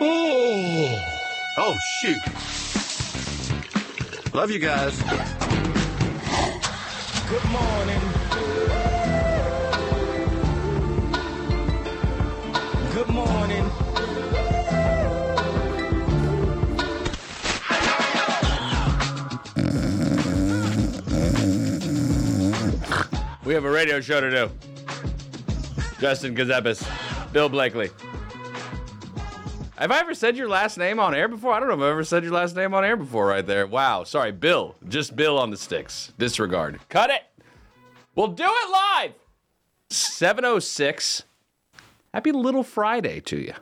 Oh, shoot. Love you guys. Good morning. Good morning. We have a radio show to do. Justin A. Ckezepis, Bill Blakely. Have I ever said your last name on air before? I don't know if I've ever said your last name on air before right there. Wow. Sorry, Bill. Just Bill on the sticks. Disregard. Cut it. We'll do it live. 7:06. Happy Little Friday to you.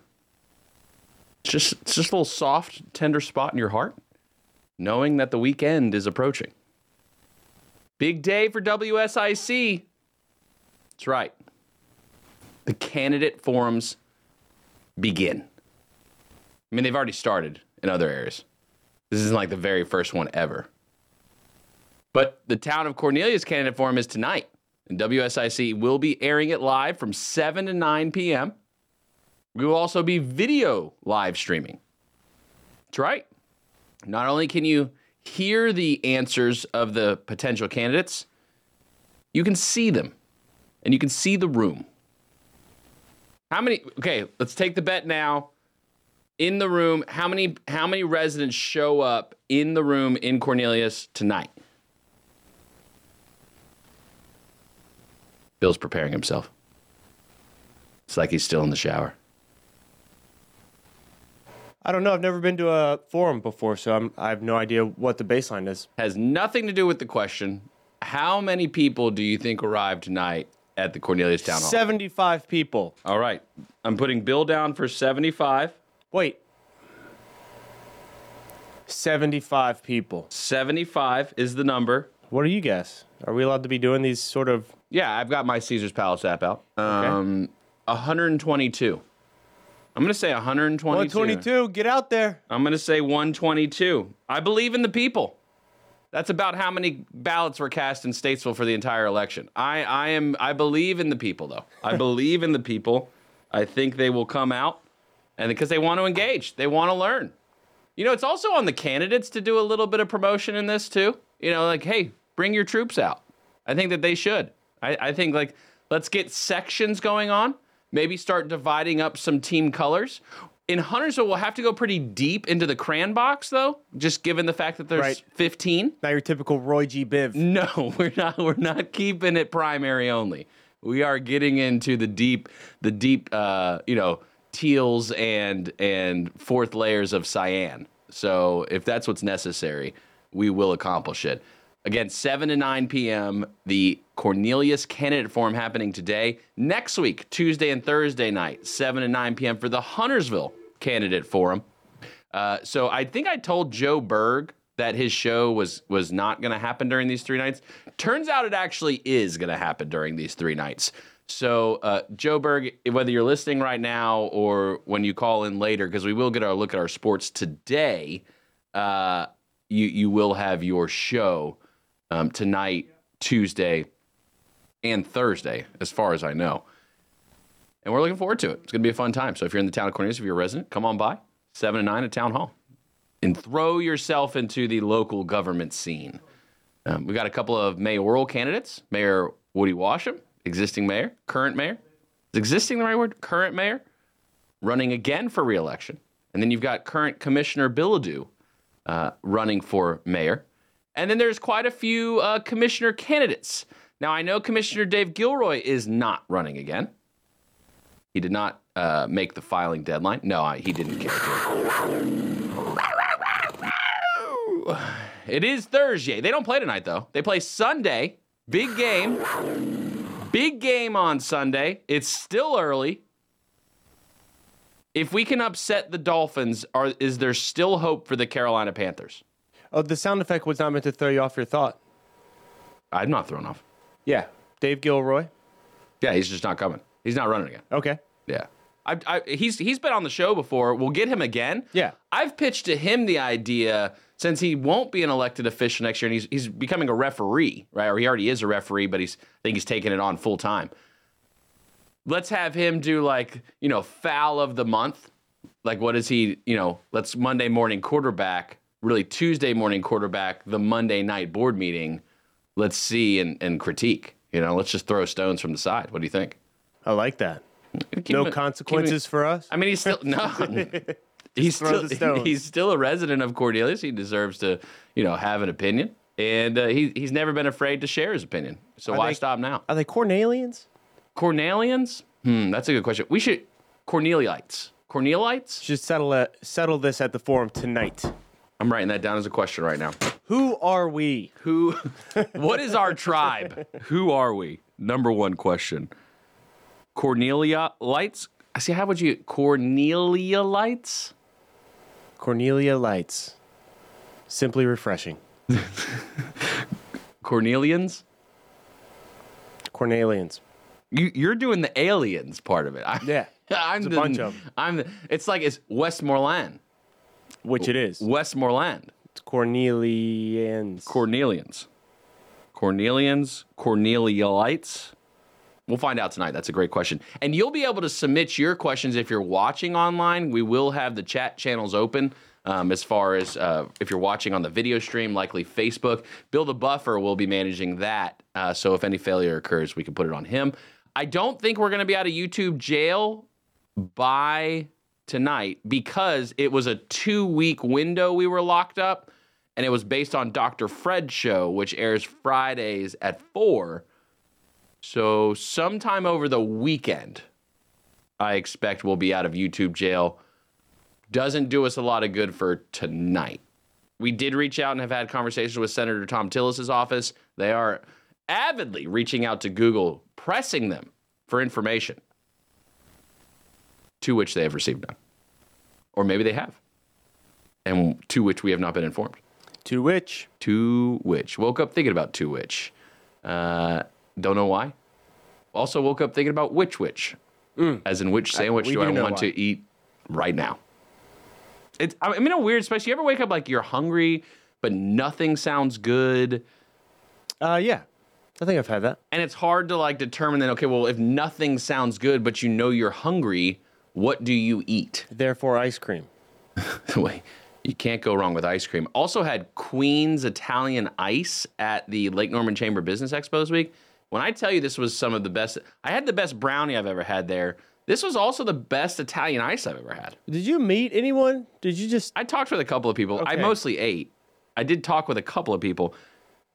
It's just a little soft, tender spot in your heart, knowing that the weekend is approaching. Big day for WSIC. That's right. The candidate forums begin. I mean, they've already started in other areas. This isn't like the very first one ever. But the Town of Cornelius Candidate Forum is tonight. And WSIC will be airing it live from 7 to 9 p.m. We will also be video live streaming. That's right. Not only can you hear the answers of the potential candidates, you can see them. And you can see the room. How many? Okay, let's take the bet now. In the room, how many residents show up in the room in Cornelius tonight? Bill's preparing himself. It's like he's still in the shower. I don't know. I've never been to a forum before, so I have no idea what the baseline is. Has nothing to do with the question. How many people do you think arrived tonight at the Cornelius Town Hall? 75 people. All right. I'm putting Bill down for 75. Wait, 75 people. 75 is the number. What do you guess? Are we allowed to be doing these sort of... Yeah, I've got my Caesar's Palace app out. Okay. 122. I'm going to say 122. 122, get out there. I'm going to say 122. I believe in the people. That's about how many ballots were cast in Statesville for the entire election. I believe in the people, though. I believe in the people. I think they will come out. And because they want to engage, they want to learn. You know, it's also on the candidates to do a little bit of promotion in this too. You know, like, hey, bring your troops out. I think that they should. I think, like, let's get sections going on. Maybe start dividing up some team colors. In Huntersville, we'll have to go pretty deep into the crayon box, though, just given the fact that there's right. 15. Not your typical Roy G. Biv. No, we're not keeping it primary only. We are getting into the deep, you know, teals and fourth layers of cyan. So if that's what's necessary, we will accomplish it. Again, 7 to 9 p.m., the Cornelius Candidate Forum happening today. Next week, Tuesday and Thursday night, 7 to 9 p.m. for the Huntersville Candidate Forum. So I think I told Joe Berg that his show was not going to happen during these three nights. Turns out it actually is going to happen during these three nights. So, Joe Berg, whether you're listening right now or when you call in later, because we will get our look at our sports today, you will have your show tonight, Tuesday, and Thursday, as far as I know. And we're looking forward to it. It's going to be a fun time. So if you're in the town of Cornelius, if you're a resident, come on by, 7 to 9 at Town Hall, and throw yourself into the local government scene. We've got a couple of mayoral candidates, Mayor Woody Washam. Existing mayor, current mayor. Is existing the right word? Current mayor, running again for re-election. And then you've got current Commissioner Billidoux running for mayor. And then there's quite a few commissioner candidates. Now, I know Commissioner Dave Gilroy is not running again. He did not make the filing deadline. No, he didn't get it. It is Thursday. They don't play tonight, though. They play Sunday. Big game. Big game on Sunday. It's still early. If we can upset the Dolphins, is there still hope for the Carolina Panthers? Oh, the sound effect was not meant to throw you off your thought. I'm not thrown off. Yeah. Dave Gilroy? Yeah, he's just not coming. He's not running again. Okay. Yeah. He's been on the show before. We'll get him again. Yeah. I've pitched to him the idea, since he won't be an elected official next year, and he's becoming a referee, right? Or he already is a referee, but I think he's taking it on full time. Let's have him do, like, you know, foul of the month, like, what is he, you know, let's Monday morning quarterback, really Tuesday morning quarterback, the Monday night board meeting. Let's see and critique, you know, let's just throw stones from the side. What do you think? I like that. No consequences for us. I mean, he's still, no, he's still a resident of Cornelius. He deserves to, you know, have an opinion. And he's never been afraid to share his opinion. So why stop now? Are they Cornelians? Cornelians? That's a good question. We should, Cornelites? Should settle this at the forum tonight. I'm writing that down as a question right now. Who are we? What is our tribe? Who are we? Number one question. Cornelialites? I see, how would you, Cornelialites. Simply refreshing. Cornelians. You're doing the aliens part of it. Yeah. It's a bunch of them. It's like it's Westmoreland. Which it is. Westmoreland. It's Cornelians. Cornelialites. We'll find out tonight. That's a great question. And you'll be able to submit your questions if you're watching online. We will have the chat channels open. As far as if you're watching on the video stream, likely Facebook. Bill the Buffer will be managing that. So if any failure occurs, we can put it on him. I don't think we're going to be out of YouTube jail by tonight because it was a 2-week window we were locked up, and it was based on Dr. Fred's show, which airs Fridays at 4. So sometime over the weekend, I expect we'll be out of YouTube jail. Doesn't do us a lot of good for tonight. We did reach out and have had conversations with Senator Tom Tillis' office. They are avidly reaching out to Google, pressing them for information, to which they have received none. Or maybe they have, and to which we have not been informed. To which. Woke up thinking about to which. Don't know why. Also woke up thinking about which. As in which sandwich do I want to eat right now. I'm in a weird space. You ever wake up like you're hungry, but nothing sounds good? Yeah. I think I've had that. And it's hard to like determine then, okay, well, if nothing sounds good, but you know you're hungry, what do you eat? Therefore, ice cream. Wait, you can't go wrong with ice cream. Also had Queen's Italian Ice at the Lake Norman Chamber Business Expo this week. When I tell you this was some of the best, I had the best brownie I've ever had there. This was also the best Italian ice I've ever had. Did you meet anyone? Did you just... I talked with a couple of people. Okay. I mostly ate. I did talk with a couple of people.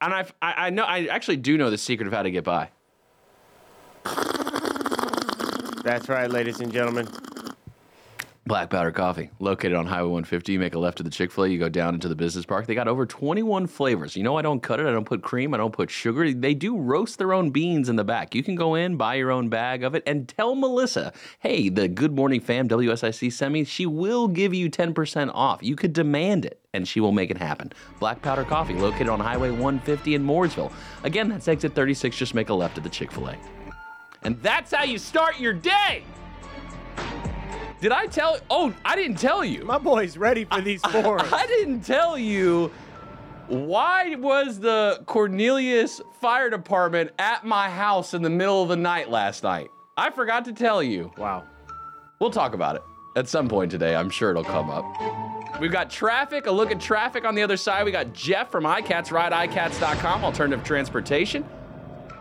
And I know, I actually do know the secret of how to get by. That's right, ladies and gentlemen. Black Powder Coffee, located on Highway 150. You make a left at the Chick-fil-A. You go down into the business park. They got over 21 flavors. You know, I don't cut it. I don't put cream. I don't put sugar. They do roast their own beans in the back. You can go in, buy your own bag of it, and tell Melissa, hey, the Good Morning Fam WSIC sent me. She will give you 10% off. You could demand it, and she will make it happen. Black Powder Coffee, located on Highway 150 in Mooresville. Again, that's exit 36. Just make a left at the Chick-fil-A. And that's how you start your day. Did I tell? Oh, I didn't tell you. My boy's ready for these forums. I didn't tell you. Why was the Cornelius Fire Department at my house in the middle of the night last night? I forgot to tell you. Wow. We'll talk about it at some point today. I'm sure it'll come up. We've got traffic, a look at traffic on the other side. We got Jeff from iCats, rideicats.com, alternative transportation.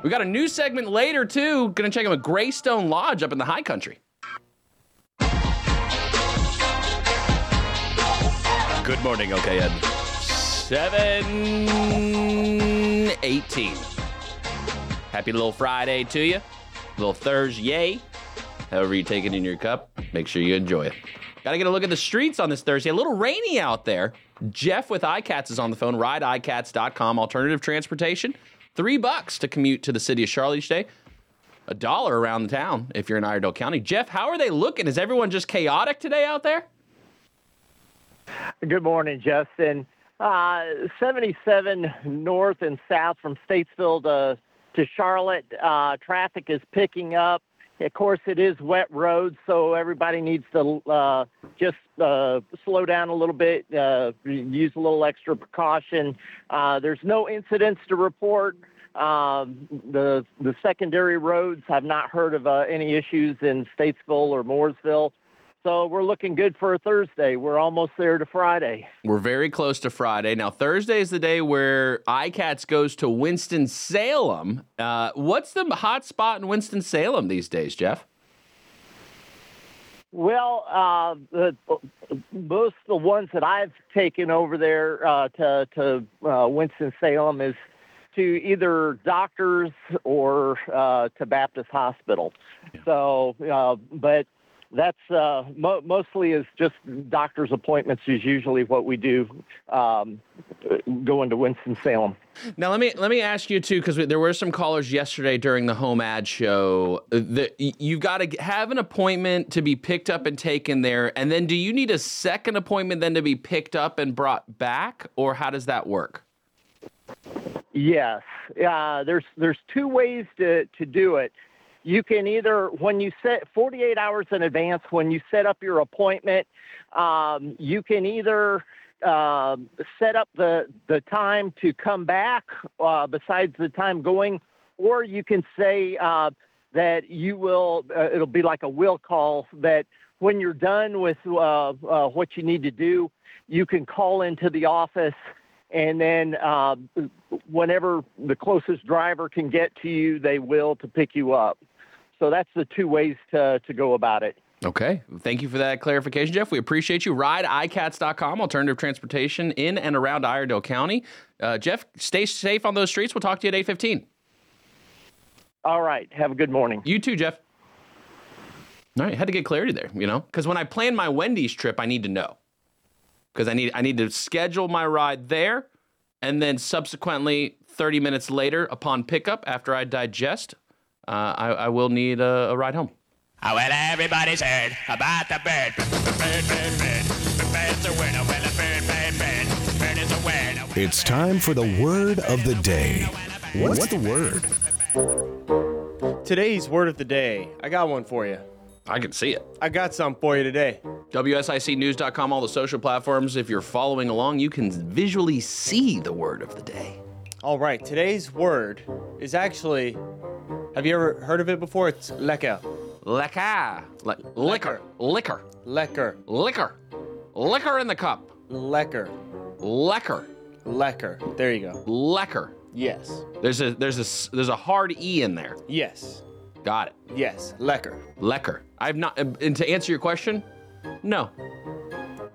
We got a new segment later, too. Gonna check in with Graystone Lodge up in the high country. Good morning, okay, Ed. 7:18. Happy little Friday to you. Little Thursday. However you take it in your cup, make sure you enjoy it. Got to get a look at the streets on this Thursday. A little rainy out there. Jeff with iCats is on the phone. Rideicats.com. Alternative transportation. $3 to commute to the city of Charlotte each day. $1 around the town if you're in Iredell County. Jeff, how are they looking? Is everyone just chaotic today out there? Good morning, Justin. 77 north and south from Statesville to Charlotte. Traffic is picking up. Of course, it is wet roads, so everybody needs to just slow down a little bit, use a little extra precaution. There's no incidents to report. The secondary roads, I've not heard of any issues in Statesville or Mooresville. So we're looking good for a Thursday. We're almost there to Friday. We're very close to Friday. Now, Thursday is the day where ICATS goes to Winston-Salem. What's the hot spot in Winston-Salem these days, Jeff? Well, most of the ones that I've taken over there to Winston-Salem is to either doctors or to Baptist Hospital. Yeah. So, but that's mostly is just doctor's appointments is usually what we do going to Winston-Salem. Now, let me ask you, too, because there were some callers yesterday during the home ad show. You've got to have an appointment to be picked up and taken there. And then do you need a second appointment then to be picked up and brought back? Or how does that work? Yes. There's two ways to do it. You can either, when you set 48 hours in advance, when you set up your appointment, you can either set up the time to come back besides the time going, or you can say that you will, it'll be like a will call that when you're done with what you need to do, you can call into the office. And then whenever the closest driver can get to you, they will to pick you up. So that's the two ways to go about it. Okay. Thank you for that clarification, Jeff. We appreciate you. RideICats.com, alternative transportation in and around Iredell County. Jeff, stay safe on those streets. We'll talk to you at 8:15. All right. Have a good morning. You too, Jeff. All right. Had to get clarity there, you know, because when I plan my Wendy's trip, I need to know. Because I need to schedule my ride there, and then subsequently, 30 minutes later, upon pickup, after I digest, I will need a ride home. Oh, well, everybody's heard about the bird. Bird. The bird's a winner. Well, a bird. Bird is a winner. It's time for the word of the day. What's the word? Today's word of the day. I got one for you. I can see it. I got some for you today. WSICnews.com, all the social platforms. If you're following along, you can visually see the word of the day. All right. Today's word is actually, have you ever heard of it before? It's lekker. Lekker. Liquor. Liquor. Lekker. Liquor. Liquor in the cup. Lekker. Lekker. Lekker. There you go. Lekker. Yes. There's a hard E in there. Yes. Got it. Yes. Lekker. Lekker. I've not, and to answer your question, no.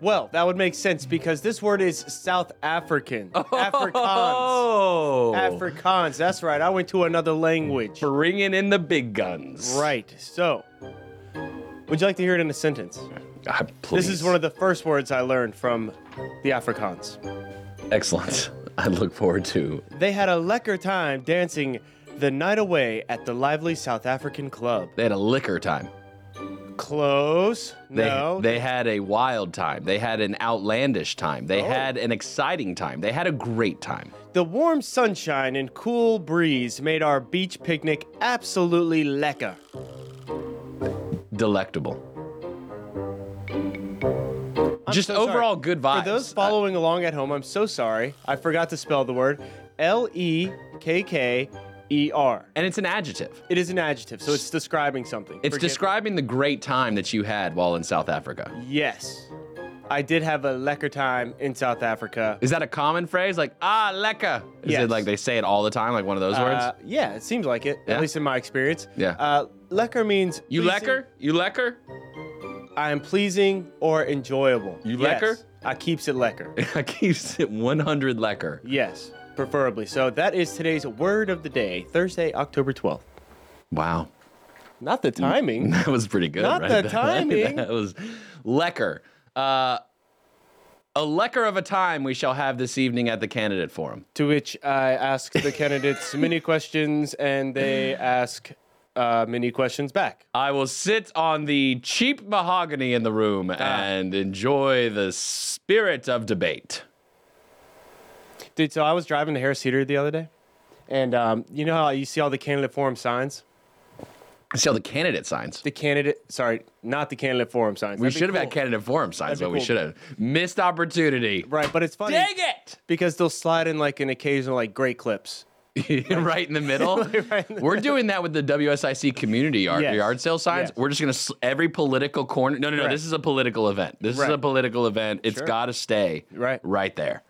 Well, that would make sense because this word is South African. Oh. Afrikaans, that's right. I went to another language. Bringing in the big guns. Right. So, would you like to hear it in a sentence? Please. This is one of the first words I learned from the Afrikaans. Excellent. I look forward to. They had a lekker time dancing the night away at the lively South African club. They had a liquor time. Close. No. They had a wild time. They had an outlandish time. They had an exciting time. They had a great time. The warm sunshine and cool breeze made our beach picnic absolutely lekker. Delectable. Overall good vibes. For those following along at home, I'm so sorry. I forgot to spell the word. L-E-K-K. E-R. And it's an adjective. It is an adjective, so it's describing something. It's describing the great time that you had while in South Africa. Yes. I did have a lekker time in South Africa. Is that a common phrase? Like, lekker. Is it like they say it all the time, like one of those words? Yeah, it seems like it, at least in my experience. Yeah. Lekker means... You pleasing. Lekker? You lekker? I am pleasing or enjoyable. You lekker? I keeps it lekker. I keeps it 100 lekker. Yes. Preferably. So that is today's word of the day, Thursday, October 12th. Wow. Not the timing. That was pretty good, right? Not the timing. That was lekker. A lekker of a time we shall have this evening at the Candidate Forum. To which I ask the candidates many questions, and they ask many questions back. I will sit on the cheap mahogany in the room and enjoy the spirit of debate. Dude, so I was driving to Harris Cedar the other day, and you know how you see all the candidate forum signs? I see all the candidate signs. Not the candidate forum signs. We should have had candidate forum signs, but we should have. Missed opportunity. Right, but it's funny. Dang it! Because they'll slide in like an occasional like great clips. right in the middle. We're doing that with the WSIC community art, yard sale signs. Yes. We're just going to every political corner. No, this is a political event. This is a political event. It's got to stay right there.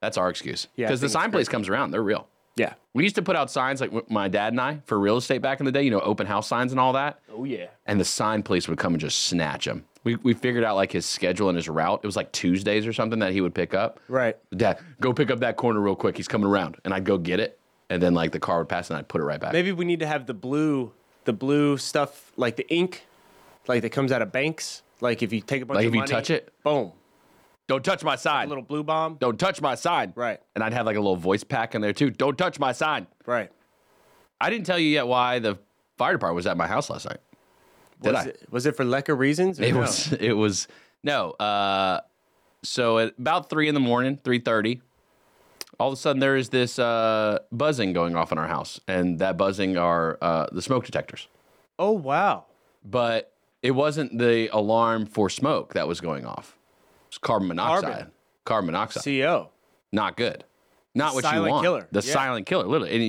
That's our excuse. Because the sign place comes around. They're real. Yeah. We used to put out signs, like my dad and I, for real estate back in the day, open house signs and all that. Oh, yeah. And the sign place would come and just snatch them. We figured out, his schedule and his route. It was, Tuesdays or something that he would pick up. Right. Dad, go pick up that corner real quick. He's coming around. And I'd go get it. And then, the car would pass, and I'd put it right back. Maybe we need to have the blue stuff, the ink, that comes out of banks. If you take a bunch of money. If you touch it. Boom. Don't touch my sign. A little blue bomb. Don't touch my sign. Right. And I'd have, a little voice pack in there, too. Don't touch my sign. Right. I didn't tell you yet why the fire department was at my house last night. Was it for LECA reasons? It was no. So at about 3:30, all of a sudden there is this buzzing going off in our house, and that buzzing are the smoke detectors. Oh wow! But it wasn't the alarm for smoke that was going off. It was carbon monoxide. Carbon monoxide. CO. Not good. Not what you want. Killer. The silent killer. Literally, and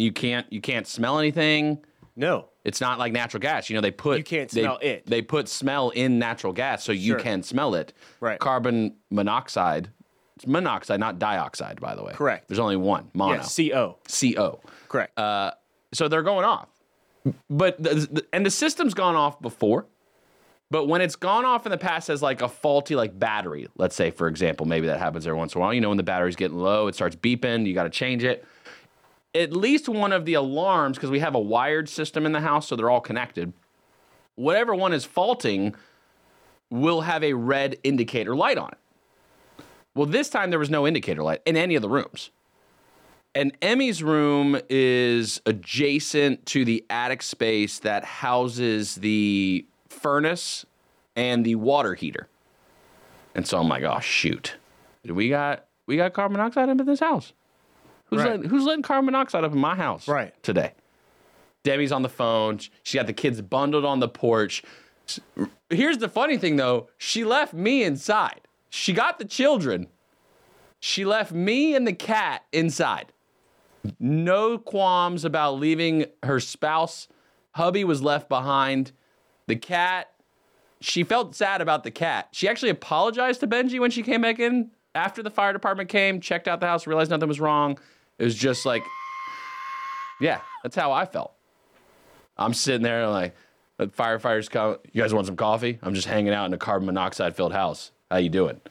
you can't smell anything. No. It's not like natural gas. You can't smell it. They put smell in natural gas, so you can smell it. Right. Carbon monoxide. It's monoxide, not dioxide, by the way. Correct. There's only one, mono. Yes, CO. CO. Correct. So they're going off. But the system's gone off before. But when it's gone off in the past as a faulty battery, let's say, for example, maybe that happens every once in a while. When the battery's getting low, it starts beeping. You got to change it. At least one of the alarms, because we have a wired system in the house, so they're all connected. Whatever one is faulting will have a red indicator light on it. Well, this time there was no indicator light in any of the rooms. And Emmy's room is adjacent to the attic space that houses the furnace and the water heater. And so I'm like, oh, shoot. We got carbon monoxide into this house. Who's letting carbon monoxide up in my house today? Debbie's on the phone. She got the kids bundled on the porch. Here's the funny thing, though. She left me inside. She got the children. She left me and the cat inside. No qualms about leaving her spouse. Hubby was left behind. The cat, she felt sad about the cat. She actually apologized to Benji when she came back in. After the fire department came, checked out the house, realized nothing was wrong. It was just that's how I felt. I'm sitting there the firefighters come. You guys want some coffee? I'm just hanging out in a carbon monoxide filled house. How you doing?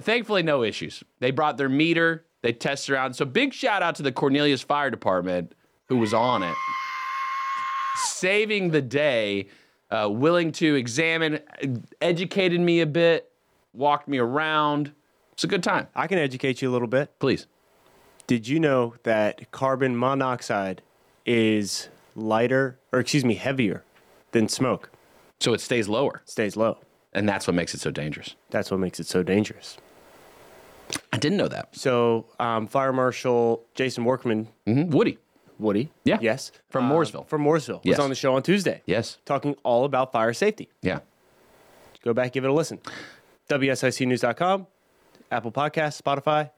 Thankfully, no issues. They brought their meter. They tested around. So big shout out to the Cornelius Fire Department who was on it, saving the day, willing to examine, educated me a bit. Walked me around. It's a good time. I can educate you a little bit. Please. Did you know that carbon monoxide is heavier than smoke? So it stays lower. Stays low. And that's what makes it so dangerous. I didn't know that. So Fire Marshal Jason Workman. Mm-hmm. Woody. Yeah. Yes. From Mooresville. Was on the show on Tuesday. Yes. Talking all about fire safety. Yeah. Go back, give it a listen. WSICnews.com, Apple Podcasts, Spotify,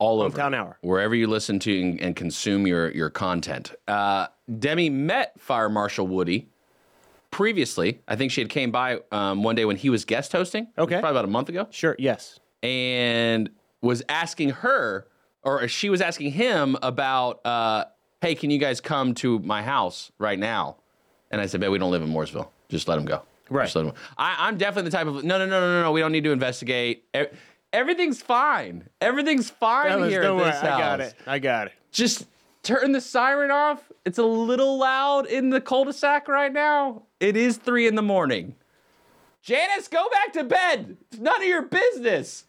all over. Hometown Hour. Wherever you listen to and consume your content. Demi met Fire Marshal Woody previously. I think she had came by one day when he was guest hosting. Okay. Probably about a month ago. Sure, yes. And was asking her, or she was asking him about, hey, can you guys come to my house right now? And I said, man, we don't live in Mooresville. Just let him go. Right. I'm definitely the type of, no, we don't need to investigate. Everything's fine. Here at this house. I got it. Just turn the siren off. It's a little loud in the cul-de-sac right now. It is 3 a.m. Janice, go back to bed. It's none of your business.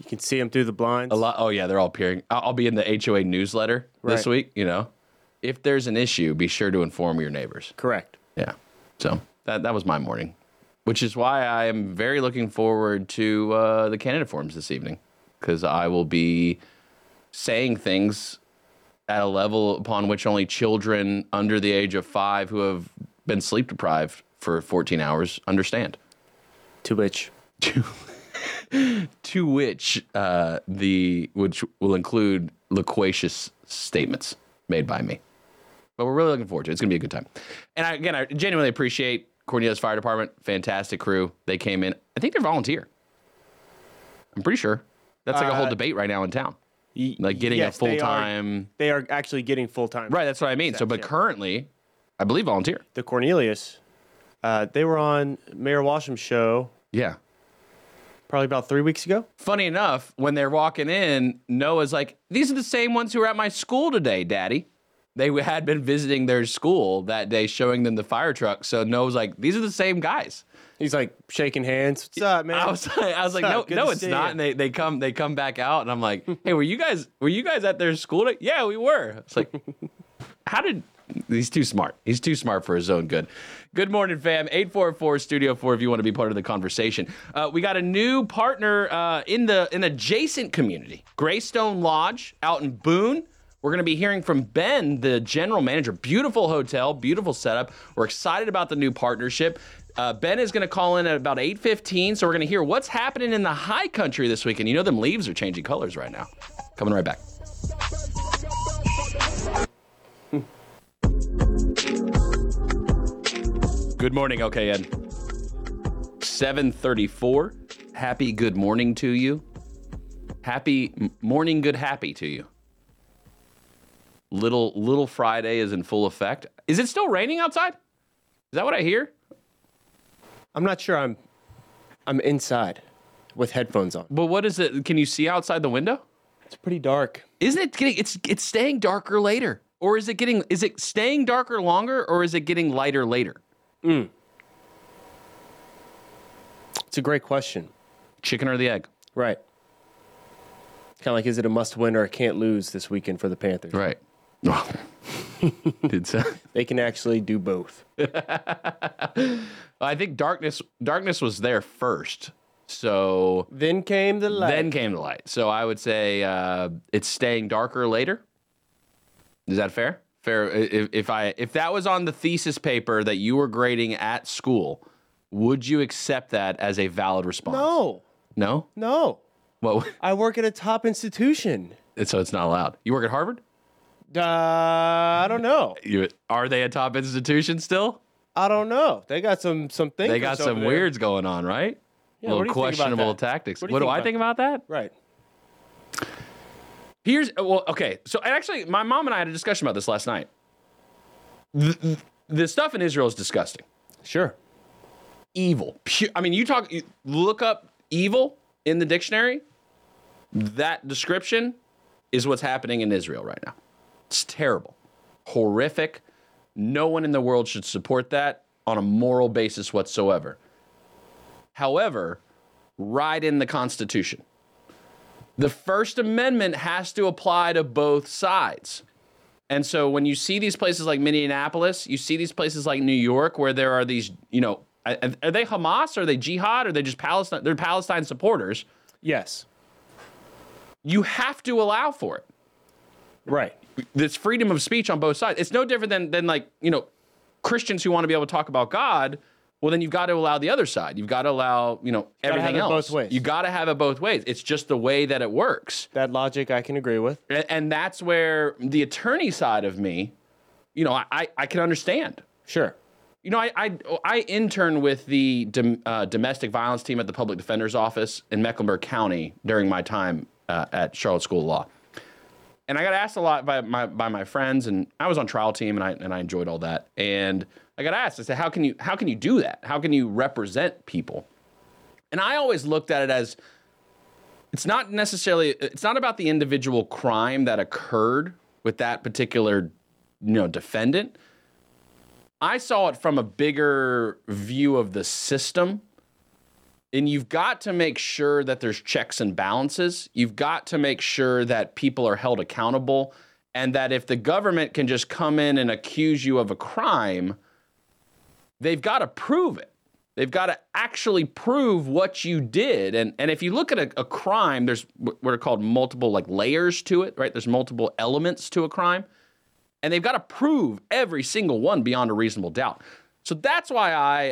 You can see them through the blinds. A lot. Oh, yeah, they're all peering. I'll be in the HOA newsletter this week, If there's an issue, be sure to inform your neighbors. Correct. Yeah, so that was my morning. Which is why I am very looking forward to the candidate forums this evening, because I will be saying things at a level upon which only children under the age of 5 who have been sleep deprived for 14 hours understand. To which will include loquacious statements made by me. But we're really looking forward to it. It's going to be a good time. And I genuinely appreciate Cornelius Fire Department. Fantastic crew. They came in. I think they're volunteer. I'm pretty sure. That's like a whole debate right now in town. Like getting a full-time. They are actually getting full-time. Right, that's what I mean. So, but currently, I believe volunteer. The Cornelius, they were on Mayor Washam's show. Yeah. Probably about 3 weeks ago. Funny enough, when they're walking in, Noah's like, these are the same ones who were at my school today, Daddy. They had been visiting their school that day, showing them the fire truck. So Noah's like, these are the same guys. He's like shaking hands. What's up, man? I was like, no, it's not. You. And they come back out, and I'm like, hey, were you guys at their school today? Yeah, we were. It's like, how did? He's too smart. He's too smart for his own good. Good morning, fam. 844-STUDIO-4 if you want to be part of the conversation. We got a new partner in an adjacent community, Graystone Lodge out in Boone. We're going to be hearing from Ben, the general manager. Beautiful hotel, beautiful setup. We're excited about the new partnership. Ben is going to call in at about 8:15, so we're going to hear what's happening in the high country this weekend. You know them leaves are changing colors right now. Coming right back. Good morning, okay, Ed. 7:34. Happy good morning to you. Happy morning, good happy to you. Little Friday is in full effect. Is it still raining outside? Is that what I hear? I'm not sure. I'm inside with headphones on. But what is it? Can you see outside the window? It's pretty dark. Isn't it getting? It's staying darker later, or is it getting? Is it staying darker longer, or is it getting lighter later? It's a great question. Chicken or the egg? Right. Kind of like, is it a must-win or a can't lose this weekend for the Panthers? Right. They can actually do both. I think darkness was there first, so then came the light. So I would say it's staying darker later. Is that fair? Fair. If that was on the thesis paper that you were grading at school, would you accept that as a valid response? No. Well, I work at a top institution. So it's not allowed. You work at Harvard? I don't know. Are they a top institution still? I don't know. They got some things. They got some weirds going on, right? Yeah, a little questionable tactics. What do I think about that? Right. So actually, my mom and I had a discussion about this last night. The stuff in Israel is disgusting. Sure. Evil. Look up evil in the dictionary. That description is what's happening in Israel right now. It's terrible, horrific. No one in the world should support that on a moral basis whatsoever. However, ride in the Constitution. The First Amendment has to apply to both sides. And so when you see these places like Minneapolis, you see these places like New York where there are these, are they Hamas? Are they jihad? Are they just Palestine? They're Palestine supporters. Yes. You have to allow for it. Right. This freedom of speech on both sides. It's no different than Christians who want to be able to talk about God. Well, then you've got to allow the other side. You've got to allow, everything else. Both ways. You got to have it both ways. It's just the way that it works. That logic I can agree with. And that's where the attorney side of me, I can understand. Sure. I interned with the domestic violence team at the public defender's office in Mecklenburg County during my time at Charlotte School of Law. And I got asked a lot by my friends, and I was on trial team, and I enjoyed all that. And I got asked, I said, how can you do that? How can you represent people? And I always looked at it as it's not about the individual crime that occurred with that particular defendant. I saw it from a bigger view of the system. And you've got to make sure that there's checks and balances. You've got to make sure that people are held accountable, and that if the government can just come in and accuse you of a crime, they've got to prove it. They've got to actually prove what you did. And if you look at a crime, there's what are called multiple layers to it, right? There's multiple elements to a crime. And they've got to prove every single one beyond a reasonable doubt. So that's why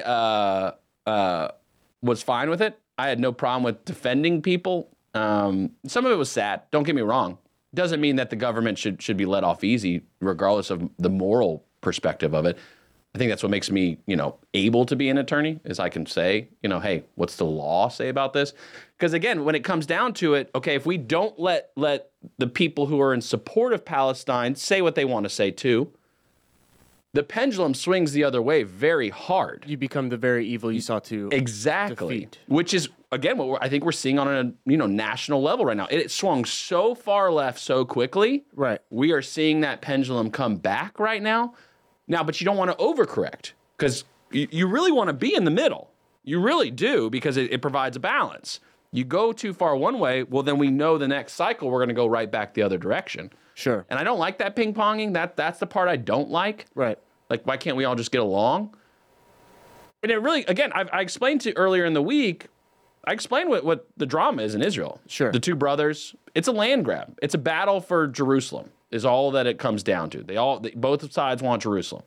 I... was fine with it. I had no problem with defending people. Some of it was sad. Don't get me wrong. Doesn't mean that the government should be let off easy, regardless of the moral perspective of it. I think that's what makes me, able to be an attorney, is I can say, hey, what's the law say about this? Because again, when it comes down to it, okay, if we don't let the people who are in support of Palestine say what they want to say too, the pendulum swings the other way very hard. You become the very evil you sought to exactly defeat. Which is again what I think we're seeing on a national level right now. It swung so far left so quickly. Right, we are seeing that pendulum come back right now. Now, but you don't want to overcorrect, because you really want to be in the middle. You really do, because it provides a balance. You go too far one way, well, then we know the next cycle we're going to go right back the other direction. Sure. And I don't like that ping-ponging. That's the part I don't like. Right. Like, why can't we all just get along? And it really, again, I explained to earlier in the week, what the drama is in Israel. Sure. The two brothers, it's a land grab. It's a battle for Jerusalem. Is all that it comes down to. Both sides want Jerusalem.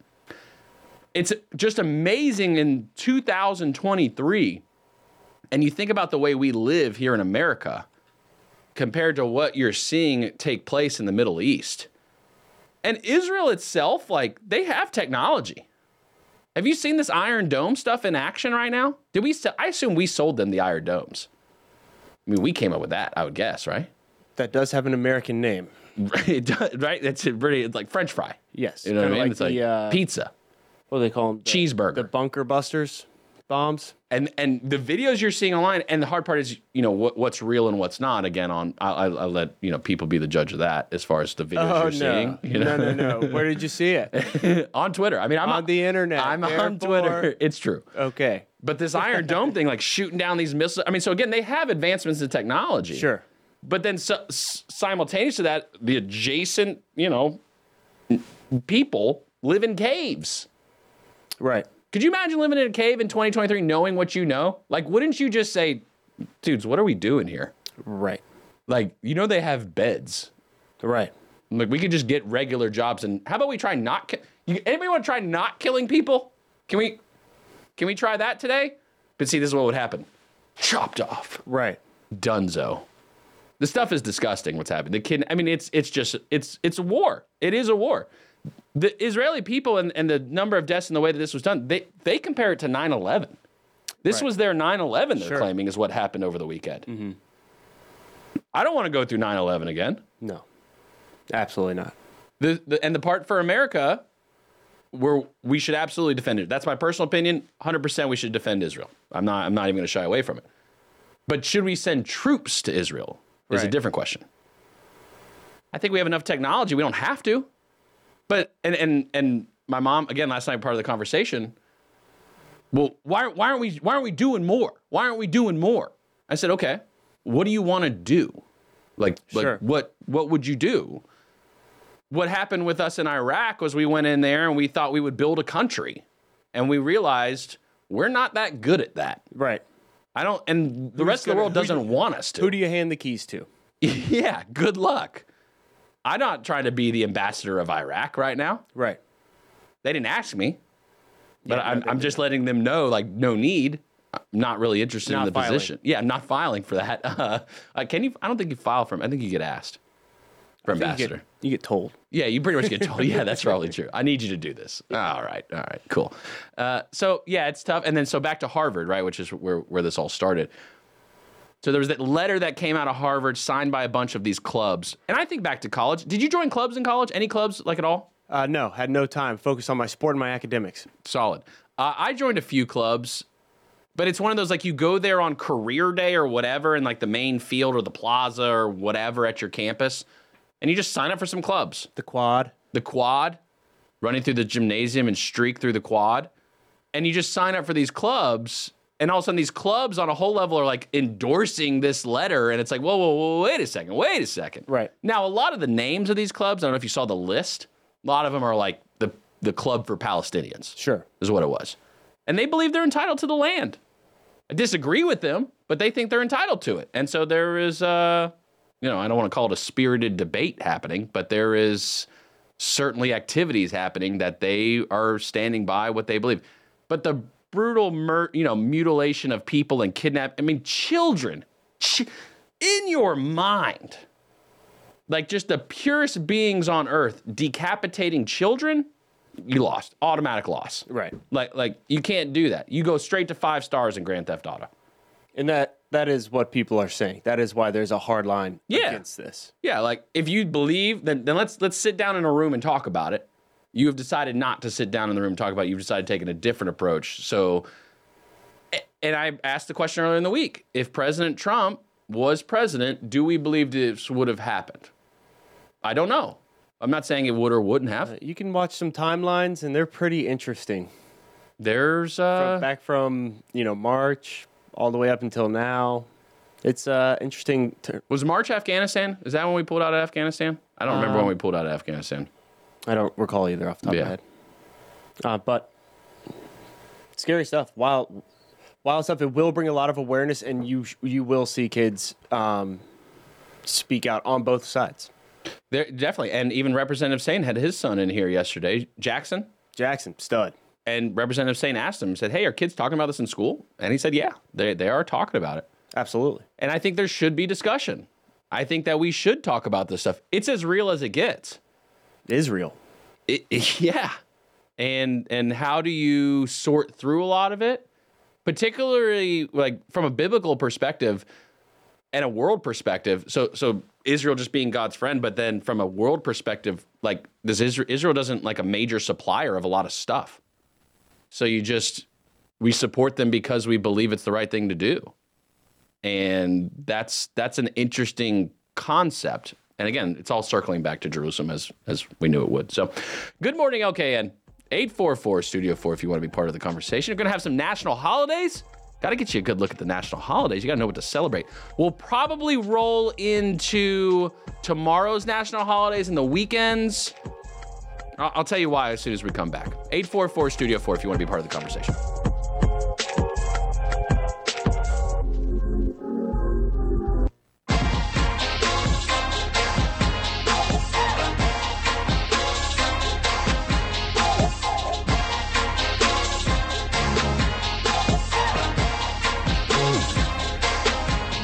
It's just amazing in 2023, and you think about the way we live here in America compared to what you're seeing take place in the Middle East. And Israel itself, they have technology. Have you seen this Iron Dome stuff in action right now? I assume we sold them the Iron Domes. I mean, we came up with that, I would guess, right? That does have an American name. It does, right? It's like French fry. Yes. You know what I mean? Like it's like pizza. What do they call them? Cheeseburger. The bunker busters, bombs. And the videos you're seeing online, and the hard part is, what's real and what's not. Again, I let people be the judge of that as far as the videos you're seeing. No. Where did you see it? On Twitter. I mean, I'm on the internet. I'm therefore on Twitter. It's true. Okay. But this Iron Dome thing, shooting down these missiles. I mean, so again, they have advancements in technology. Sure. But then simultaneous to that, the adjacent, people live in caves. Right. Could you imagine living in a cave in 2023 knowing what you know? Wouldn't you just say, dudes, what are we doing here? Right. They have beds. Right. We could just get regular jobs. And how about we try not... anybody want to try not killing people? Can we try that today? But see, this is what would happen. Chopped off. Right. Dunzo. The stuff is disgusting. What's happening? It's a war. It is a war. The Israeli people and the number of deaths and the way that this was done, they compare it to 9/11. This was their 9/11. They're claiming is what happened over the weekend. Mm-hmm. I don't want to go through 9/11 again. No, absolutely not. The part for America where we should absolutely defend it. That's my personal opinion. 100%, we should defend Israel. I'm not even going to shy away from it. But should we send troops to Israel? Is a different question. I think we have enough technology. We don't have to. But and my mom again last night, part of the conversation. Well, why aren't we doing more? Why aren't we doing more? I said, okay, what do you want to do? What would you do? What happened with us in Iraq was we went in there and we thought we would build a country, and we realized we're not that good at that. Right. I don't, and the rest of the world doesn't want us to. Who do you hand the keys to? Yeah, good luck. I'm not trying to be the ambassador of Iraq right now. Right. They didn't ask me, but I'm just letting them know, no need. I'm not really interested in the position. Yeah, I'm not filing for that. Can you? I don't think you file for him. I think you get asked for ambassador. You get told. Yeah, you pretty much get told. Yeah, that's probably true. I need you to do this. All right, cool. So, yeah, it's tough. And then so back to Harvard, right, which is where this all started. So there was that letter that came out of Harvard signed by a bunch of these clubs. And I think back to college. Did you join clubs in college? Any clubs, at all? No, had no time. Focused on my sport and my academics. Solid. I joined a few clubs. But it's one of those, you go there on career day or whatever in, the main field or the plaza or whatever at your campus. And you just sign up for some clubs. The quad, running through the gymnasium and streak through the quad. And you just sign up for these clubs. And all of a sudden, these clubs on a whole level are, endorsing this letter. And it's like, whoa, wait a second. Right. Now, a lot of the names of these clubs, I don't know if you saw the list. A lot of them are, the Club for Palestinians. Sure. Is what it was. And they believe they're entitled to the land. I disagree with them, but they think they're entitled to it. And so there is... I don't want to call it a spirited debate happening, but there is certainly activities happening that they are standing by what they believe. But the brutal, mutilation of people and kidnapping, children, in your mind, like just the purest beings on earth decapitating children, you lost. Automatic loss. Right. Like you can't do that. You go straight to 5 stars in Grand Theft Auto. And that is what people are saying. That is why there's a hard line against this. Yeah, like if you believe, then let's sit down in a room and talk about it. You have decided not to sit down in the room and talk about it. You've decided to take a different approach. So, and I asked the question earlier in the week, if President Trump was president, do we believe this would have happened? I don't know. I'm not saying it would or wouldn't have. You can watch some timelines, and they're pretty interesting. There's back from March all the way up until now. It's interesting. Was March Afghanistan? Is that when we pulled out of Afghanistan? I don't remember when we pulled out of Afghanistan. I don't recall either off the top of my head. But scary stuff. Wild stuff. It will bring a lot of awareness, and you will see kids speak out on both sides. There, definitely. And even Representative Sain had his son in here yesterday. Jackson, stud. And Representative Sain asked him, said, hey, are kids talking about this in school? And he said, yeah, they are talking about it. Absolutely. And I think there should be discussion. I think that we should talk about this stuff. It's as real as it gets. Israel. Yeah. And how do you sort through a lot of it? Particularly like from a biblical perspective and a world perspective. So Israel just being God's friend, but then from a world perspective, like this Israel doesn't like a major supplier of a lot of stuff. So we support them because we believe it's the right thing to do. And that's an interesting concept. And again, it's all circling back to Jerusalem as we knew it would. So, good morning, LKN. 844-STUDIO-4 if you want to be part of the conversation. We're going to have some national holidays. Got to get you a good look at the national holidays. You got to know what to celebrate. We'll probably roll into tomorrow's national holidays and the weekends. I'll tell you why as soon as we come back. 844-STUDIO-4 if you want to be part of the conversation.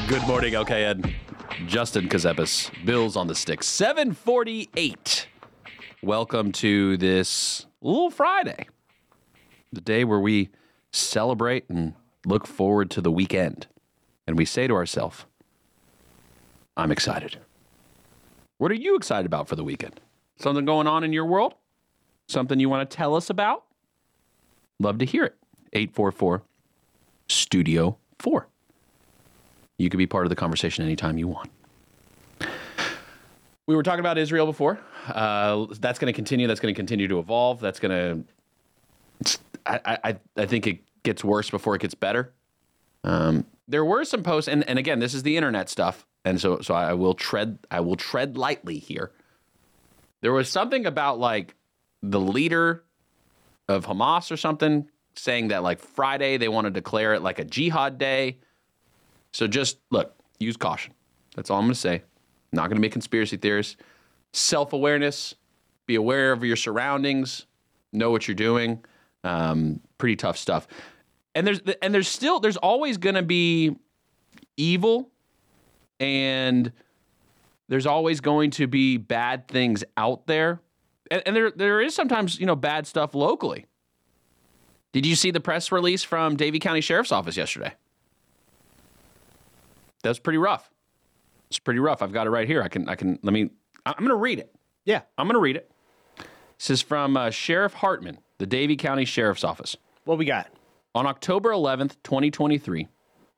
Good morning, okay, Ed. Justin Ckezepis, Bill's on the stick. 7:48. Welcome to this little Friday, the day where we celebrate and look forward to the weekend. And we say to ourselves, I'm excited. What are you excited about for the weekend? Something going on in your world? Something you want to tell us about? Love to hear it. 844-STUDIO-4. You can be part of the conversation anytime you want. We were talking about Israel before. That's going to continue. That's going to continue to evolve. That's going to... I think it gets worse before it gets better. There were some posts, and again, this is the internet stuff, and so I will tread lightly here. There was something about like the leader of Hamas or something saying that like Friday they want to declare it like a jihad day. So just, look, use caution. That's all I'm going to say. I'm not going to be a conspiracy theorist. Self-awareness. Be aware of your surroundings. Know what you're doing. Pretty tough stuff. And there's always going to be evil. And there's always going to be bad things out there. And there is sometimes, bad stuff locally. Did you see the press release from Davie County Sheriff's Office yesterday? That's pretty rough. It's pretty rough. I've got it right here. I'm going to read it. Yeah, I'm going to read it. This is from Sheriff Hartman, the Davie County Sheriff's Office. What we got? On October 11th, 2023,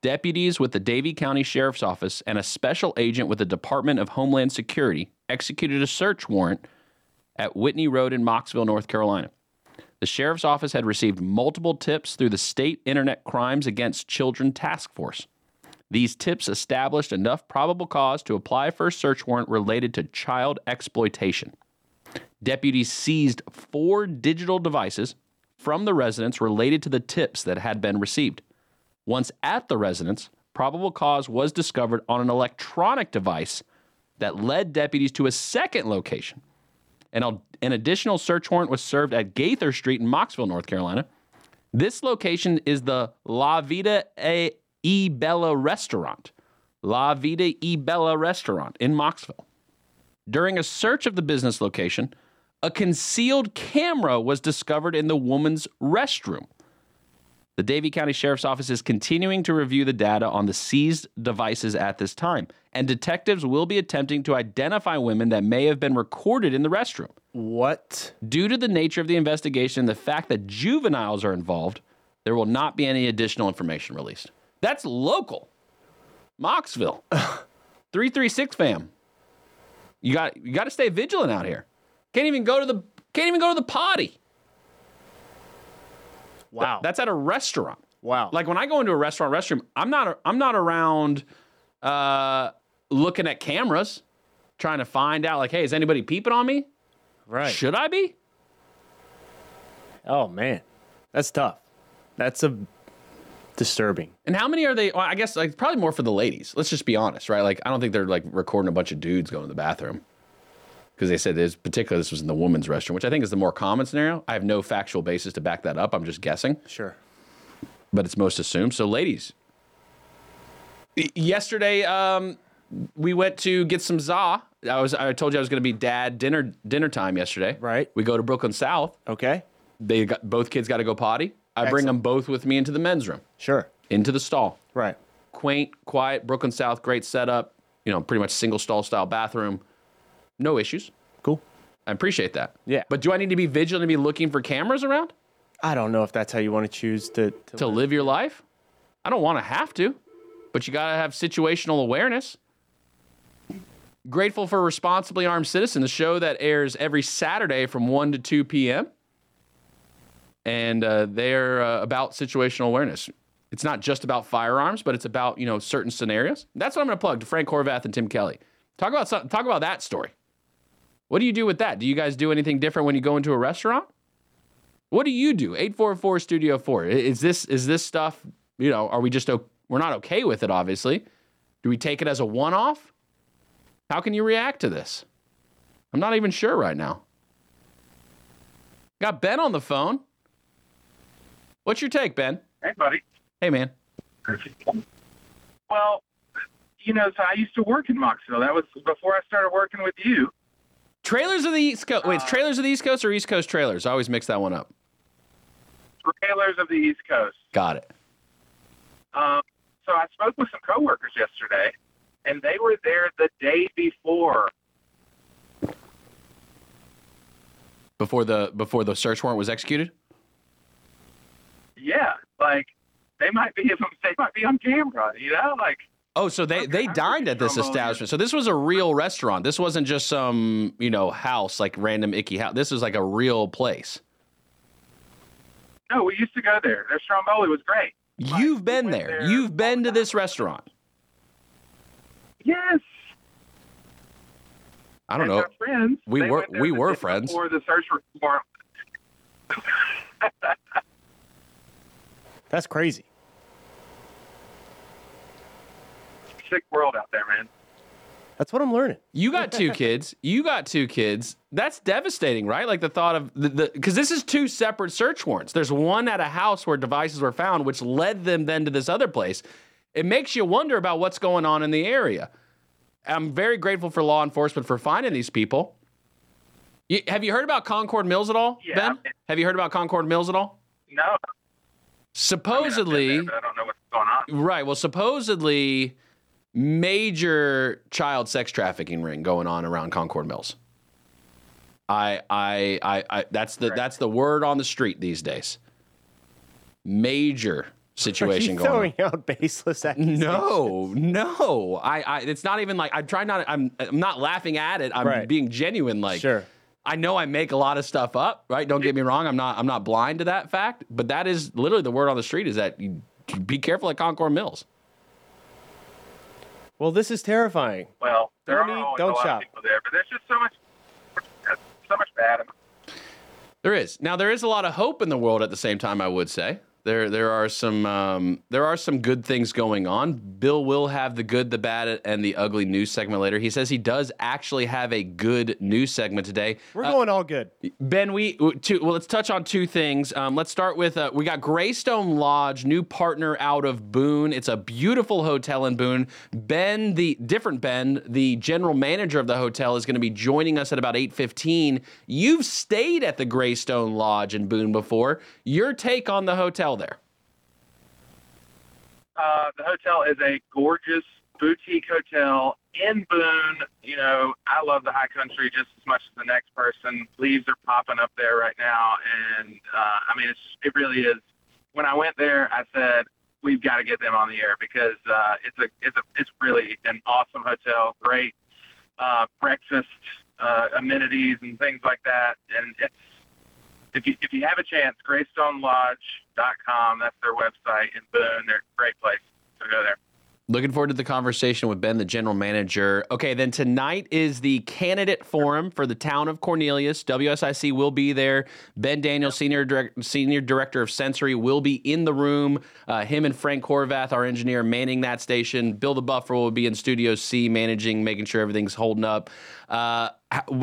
deputies with the Davie County Sheriff's Office and a special agent with the Department of Homeland Security executed a search warrant at Whitney Road in Mocksville, North Carolina. The Sheriff's Office had received multiple tips through the State Internet Crimes Against Children Task Force. These tips established enough probable cause to apply for a search warrant related to child exploitation. Deputies seized 4 digital devices from the residence related to the tips that had been received. Once at the residence, probable cause was discovered on an electronic device that led deputies to a second location. An additional search warrant was served at Gaither Street in Mocksville, North Carolina. This location is the La Vida E Bella Restaurant in Mocksville. During a search of the business location, a concealed camera was discovered in the woman's restroom. The Davie County Sheriff's Office is continuing to review the data on the seized devices at this time, and detectives will be attempting to identify women that may have been recorded in the restroom. What? Due to the nature of the investigation and the fact that juveniles are involved, there will not be any additional information released. That's local. Mocksville. 336 fam. You got to stay vigilant out here. Can't even go to the potty. Wow. That's at a restaurant. Wow. Like when I go into a restaurant restroom, I'm not around looking at cameras trying to find out like, hey, is anybody peeping on me? Right. Should I be? Oh man. That's tough. That's a disturbing. And how many are they? Well, I guess like probably more for the ladies. Let's just be honest, right? Like I don't think they're like recording a bunch of dudes going to the bathroom. Because they said this, particularly this was in the women's restroom, which I think is the more common scenario. I have no factual basis to back that up. I'm just guessing. Sure. But it's most assumed. So ladies, yesterday we went to get some za. I told you I was going to be dad dinner time yesterday. Right. We go to Brooklyn South. Okay. They got both kids got to go potty. I Excellent. Bring them both with me into the men's room. Sure. Into the stall. Right. Quaint, quiet, Brooklyn South, great setup. You know, pretty much single stall style bathroom. No issues. Cool. I appreciate that. Yeah. But do I need to be vigilant and be looking for cameras around? I don't know if that's how you want to choose to live your life. I don't want to have to, but you got to have situational awareness. Grateful for Responsibly Armed Citizen, the show that airs every Saturday from 1 to 2 p.m. And they're about situational awareness. It's not just about firearms, but it's about, you know, certain scenarios. That's what I'm going to plug to Frank Horvath and Tim Kelly. Talk about that story. What do you do with that? Do you guys do anything different when you go into a restaurant? What do you do? 844 Studio 4. Is this stuff, you know, are we just, we're not okay with it, obviously. Do we take it as a one-off? How can you react to this? I'm not even sure right now. Got Ben on the phone. What's your take, Ben? Hey, buddy. Hey, man. Perfect. Well, you know, so I used to work in Mocksville. That was before I started working with you. Trailers of the East Coast. Wait, it's Trailers of the East Coast or East Coast Trailers? I always mix that one up. Trailers of the East Coast. Got it. So I spoke with some coworkers yesterday, and they were there the day before. Before the search warrant was executed? Yeah, like they might be on camera, you know, like. Oh, so they dined at this establishment. So this was a real restaurant. This wasn't just some, you know, house, like random icky house. This was like a real place. No, we used to go there. Their stromboli was great. You've been there. You've been to this restaurant. Yes. I don't know. Friends. We were friends. Before the search warrant. That's crazy. Sick world out there, man. That's what I'm learning. You got two kids. That's devastating, right? Like the thought of because this is two separate search warrants. There's one at a house where devices were found, which led them then to this other place. It makes you wonder about what's going on in the area. I'm very grateful for law enforcement for finding these people. Have you heard about Concord Mills at all, yeah, Ben? Have you heard about Concord Mills at all? No. Supposedly. I mean, I've been there, but I don't know what's going on. Right. Well, supposedly. Major child sex trafficking ring going on around Concord Mills. That's the word on the street these days. Major situation going on. Are you throwing out baseless accusations? No. It's not even like I'm not laughing at it. I'm being genuine. Like, sure. I know I make a lot of stuff up, right? Don't get me wrong. I'm not blind to that fact, but that is literally the word on the street is that you be careful at Concord Mills. Well, this is terrifying. Well, there are always a lot of people there, but there's just so much bad. There is. Now, there is a lot of hope in the world at the same time, I would say. There are some good things going on. Bill will have the good, the bad, and the ugly news segment later. He says he does actually have a good news segment today. We're going all good. Ben, let's touch on two things. Let's start with we got Graystone Lodge, new partner out of Boone. It's a beautiful hotel in Boone. Ben, the general manager of the hotel, is going to be joining us at about 8:15. You've stayed at the Graystone Lodge in Boone before. Your take on the hotel there? The hotel is a gorgeous boutique hotel in Boone. You know, I love the high country just as much as the next person. Leaves are popping up there right now, and I mean, it really is. When I went there, I said we've got to get them on the air because it's really an awesome hotel. Great breakfast amenities and things like that, and it's. If you have a chance, GraystonLodge.com, that's their website in Boone. They're a great place, so go there. Looking forward to the conversation with Ben, the general manager. Okay, then tonight is the candidate forum for the town of Cornelius. WSIC will be there. Ben Daniels, senior director of sensory, will be in the room. Him and Frank Horvath, our engineer, manning that station. Bill the Buffer will be in Studio C, managing, making sure everything's holding up.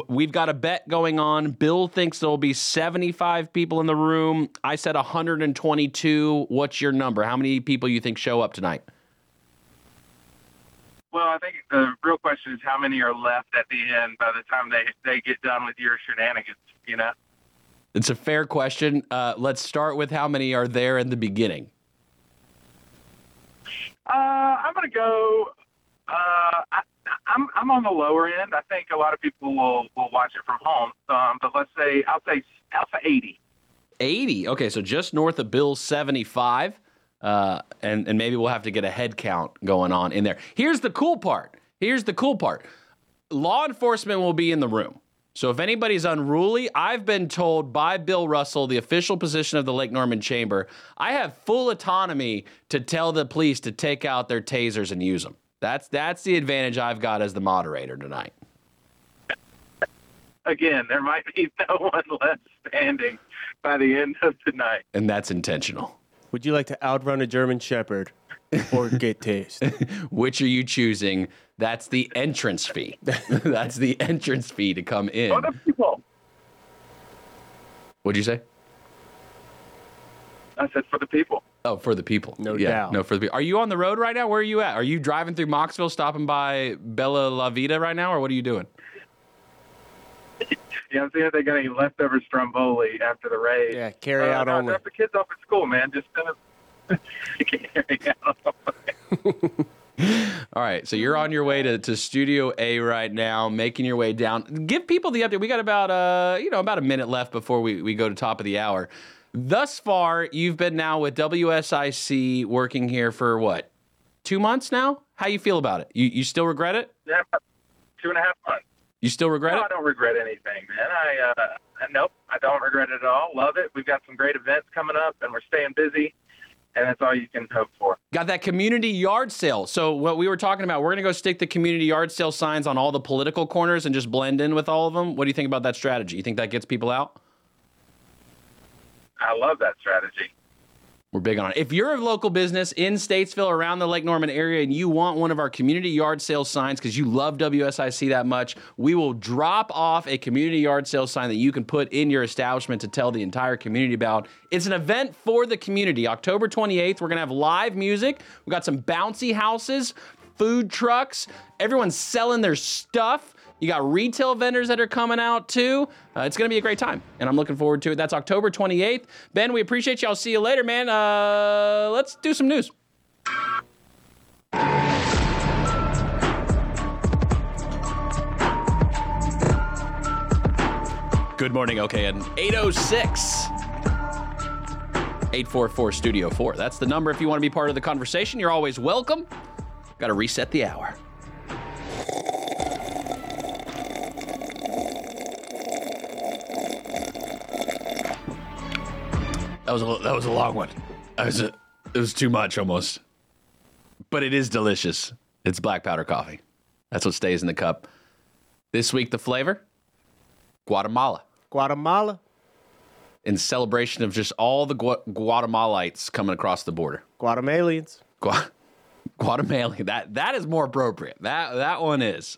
We've got a bet going on. Bill thinks there'll be 75 people in the room. I said 122. What's your number? How many people you think show up tonight? Well, I think the real question is how many are left at the end by the time they get done with your shenanigans, you know? It's a fair question. Let's start with how many are there in the beginning. I'm going to go I'm on the lower end. I think a lot of people will watch it from home. But let's say I'll say 80. 80. Okay, so just north of Bill's 75. And maybe we'll have to get a head count going on in there. Here's the cool part. Law enforcement will be in the room. So if anybody's unruly, I've been told by Bill Russell, the official position of the Lake Norman Chamber, I have full autonomy to tell the police to take out their tasers and use them. That's the advantage I've got as the moderator tonight. Again, there might be no one left standing by the end of tonight. And that's intentional. Would you like to outrun a German Shepherd or get tased? Which are you choosing? That's the entrance fee. That's the entrance fee to come in. Other people. What'd you say? I said for the people. Oh, for the people. No doubt. No, for the people. Are you on the road right now? Where are you at? Are you driving through Mocksville, stopping by Bella La Vida right now, or what are you doing? Yeah, I'm seeing if they got any leftover stromboli after the raid. Yeah, carry out only. Drop the kids off at school, man. Just kind of carry out only. All right, so you're on your way to Studio A right now, making your way down. Give people the update. We got about a minute left before we go to top of the hour. Thus far, you've been now with WSIC working here for what? 2 months now? How you feel about it? You still regret it? Yeah, 2.5 months. You still regret it? No, I don't regret anything, man. Nope, I don't regret it at all. Love it. We've got some great events coming up, and we're staying busy, and that's all you can hope for. Got that community yard sale. So what we were talking about, we're going to go stick the community yard sale signs on all the political corners and just blend in with all of them. What do you think about that strategy? You think that gets people out? I love that strategy. We're big on it. If you're a local business in Statesville, around the Lake Norman area, and you want one of our community yard sale signs because you love WSIC that much, we will drop off a community yard sale sign that you can put in your establishment to tell the entire community about. It's an event for the community. October 28th, we're going to have live music. We've got some bouncy houses, food trucks. Everyone's selling their stuff. You got retail vendors that are coming out, too. It's going to be a great time, and I'm looking forward to it. That's October 28th. Ben, we appreciate you. I'll see you later, man. Let's do some news. Good morning, okay, and 8:06. 844-STUDIO-4. That's the number if you want to be part of the conversation. You're always welcome. Got to reset the hour. That was a long one. It was too much almost. But it is delicious. It's black powder coffee. That's what stays in the cup. This week, the flavor, Guatemala. in celebration of just all the Guatemalaites coming across the border. Guatemalians. Guatemala. That is more appropriate. That one is.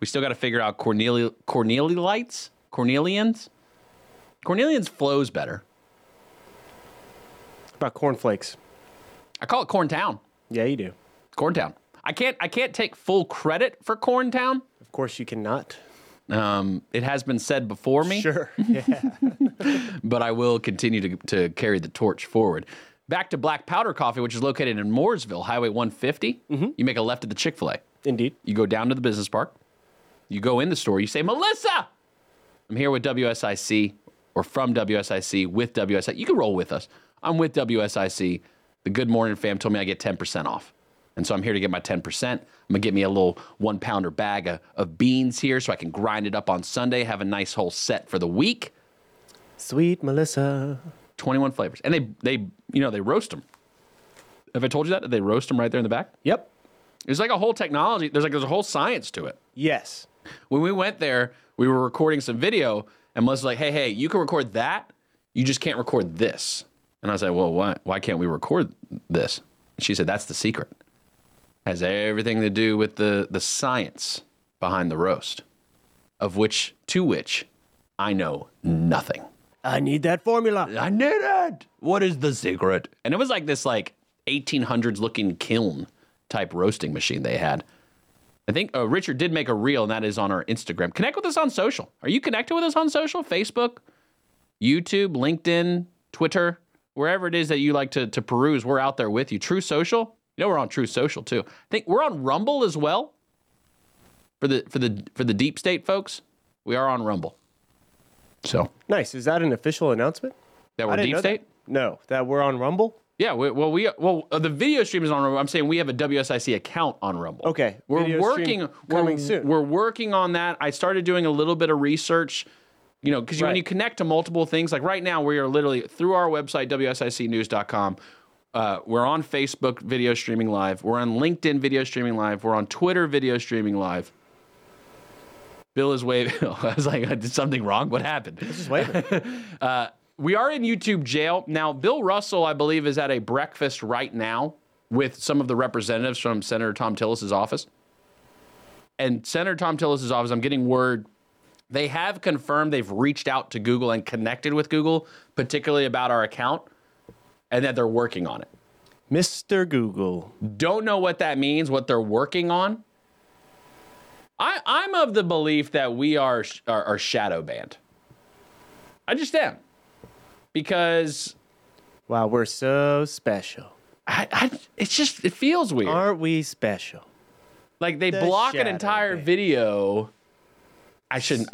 We still got to figure out Cornelius. Cornelians. Cornelians flows better. How about cornflakes? I call it Corn Town. Yeah, you do. Corn Town. I can't take full credit for Corn Town. Of course you cannot. It has been said before me. Sure. Yeah. But I will continue to carry the torch forward. Back to Black Powder Coffee, which is located in Mooresville, Highway 150. Mm-hmm. You make a left at the Chick-fil-A. Indeed. You go down to the business park. You go in the store. You say, Melissa, I'm here with WSIC or from WSIC with WSIC. You can roll with us. I'm with WSIC. The Good Morning fam told me I get 10% off. And so I'm here to get my 10%. I'm going to get me a little 1-pounder bag of beans here so I can grind it up on Sunday, have a nice whole set for the week. Sweet Melissa. 21 flavors. And they roast them. Have I told you that? They roast them right there in the back? Yep. There's like a whole technology. There's a whole science to it. Yes. When we went there, we were recording some video, and Melissa's like, hey, you can record that. You just can't record this. And I was like, well, why can't we record this? And she said, that's the secret. It has everything to do with the science behind the roast, to which I know nothing. I need that formula. I need it. What is the secret? And it was like this 1800s looking kiln type roasting machine they had. I think Richard did make a reel, and that is on our Instagram. Connect with us on social. Are you connected with us on social? Facebook, YouTube, LinkedIn, Twitter, wherever it is that you like to peruse, we're out there with you. True Social. You know we're on True Social too. I think we're on Rumble as well. For the deep state folks, we are on Rumble. So nice. Is that an official announcement? That we're deep state? That. No, that we're on Rumble. Yeah. The video stream is on Rumble. I'm saying we have a WSIC account on Rumble. Okay. We're working on that. I started doing a little bit of research. You know, because when you connect to multiple things, like right now we are literally through our website wsicnews.com. We're on Facebook video streaming live. We're on LinkedIn video streaming live. We're on Twitter video streaming live. Bill is waving. I was like, I did something wrong. What happened? I was just waving. We are in YouTube jail. Now, Bill Russell, I believe, is at a breakfast right now with some of the representatives from Senator Tom Tillis' office. And Senator Tom Tillis' office, I'm getting word, they have confirmed they've reached out to Google and connected with Google, particularly about our account. And that they're working on it. Mr. Google. Don't know what that means, what they're working on. I'm of the belief that we are shadow banned. I just am. Because... wow, we're so special. It feels weird. Aren't we special? Like they block an entire video. I'm supposed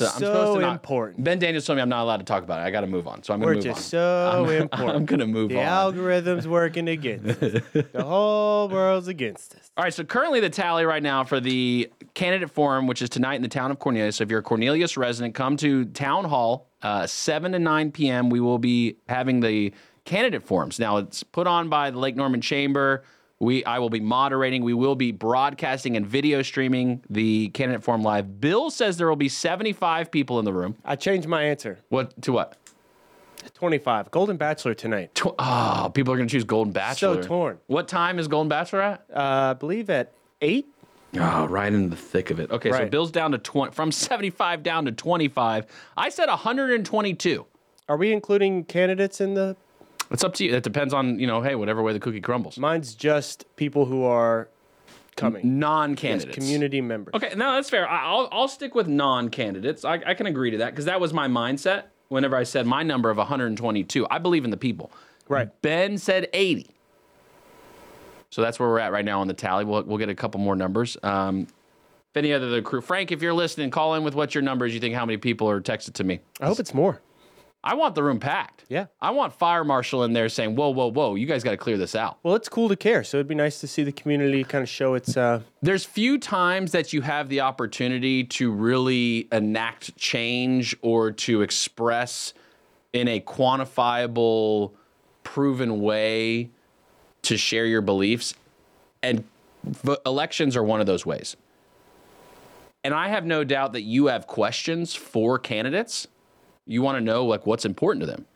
to. I'm so supposed to not, important. Ben Daniels told me I'm not allowed to talk about it. I got to move on, so I'm going to move on. We're just so important. I'm going to move on. The algorithm's working against us. The whole world's against us. All right. So currently, the tally right now for the candidate forum, which is tonight in the town of Cornelius. So if you're a Cornelius resident, come to Town Hall 7 to 9 p.m. We will be having the candidate forums. Now it's put on by the Lake Norman Chamber. I will be moderating. We will be broadcasting and video streaming the candidate forum live. Bill says there will be 75 people in the room. I changed my answer. What to what? 25. Golden Bachelor tonight. People are going to choose Golden Bachelor. So torn. What time is Golden Bachelor at? I believe at 8. Oh, right in the thick of it. Okay, right. So Bill's down to 20, from 75 down to 25. I said 122. Are we including candidates in the... It's up to you. That depends on, whatever way the cookie crumbles. Mine's just people who are coming. Non-candidates. Yes, community members. Okay, no, that's fair. I'll stick with non-candidates. I can agree to that because that was my mindset whenever I said my number of 122. I believe in the people. Right. Ben said 80. So that's where we're at right now on the tally. We'll get a couple more numbers. If any other crew. Frank, if you're listening, call in with what your number is. You think how many people are texted to me. I hope it's more. I want the room packed. Yeah. I want fire marshal in there saying, whoa, whoa, whoa, you guys got to clear this out. Well, it's cool to care. So it'd be nice to see the community kind of show its... There's few times that you have the opportunity to really enact change or to express in a quantifiable, proven way to share your beliefs. And elections are one of those ways. And I have no doubt that you have questions for candidates. You want to know like what's important to them.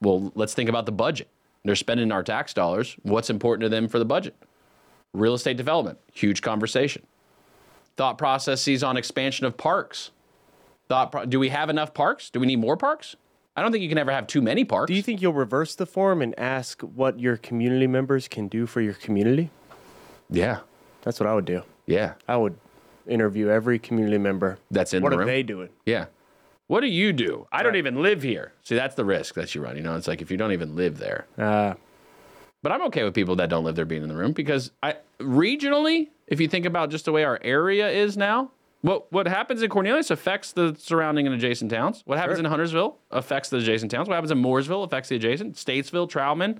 Well, let's think about the budget. They're spending our tax dollars. What's important to them for the budget? Real estate development, huge conversation. Thought processes on expansion of parks. Do we have enough parks? Do we need more parks? I don't think you can ever have too many parks. Do you think you'll reverse the form and ask what your community members can do for your community? Yeah. That's what I would do. Yeah. I would interview every community member. That's in the room. What are they doing? Yeah. What do you do? I don't even live here. See, that's the risk that you run. You know, it's like if you don't even live there. But I'm okay with people that don't live there being in the room because regionally, if you think about just the way our area is now, what happens in Cornelius affects the surrounding and adjacent towns. What happens in Huntersville affects the adjacent towns. What happens in Mooresville affects the adjacent. Statesville, Trowman.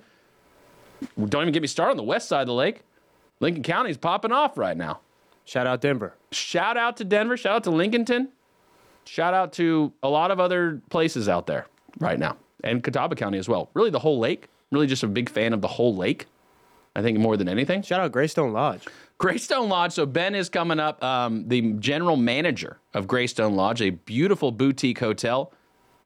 Don't even get me started on the west side of the lake. Lincoln County's popping off right now. Shout out Denver. Shout out to Denver. Shout out to Lincolnton. Shout out to a lot of other places out there right now. And Catawba County as well. Really the whole lake. Really just a big fan of the whole lake. I think more than anything. Shout out Graystone Lodge. Graystone Lodge. So Ben is coming up, the general manager of Graystone Lodge, a beautiful boutique hotel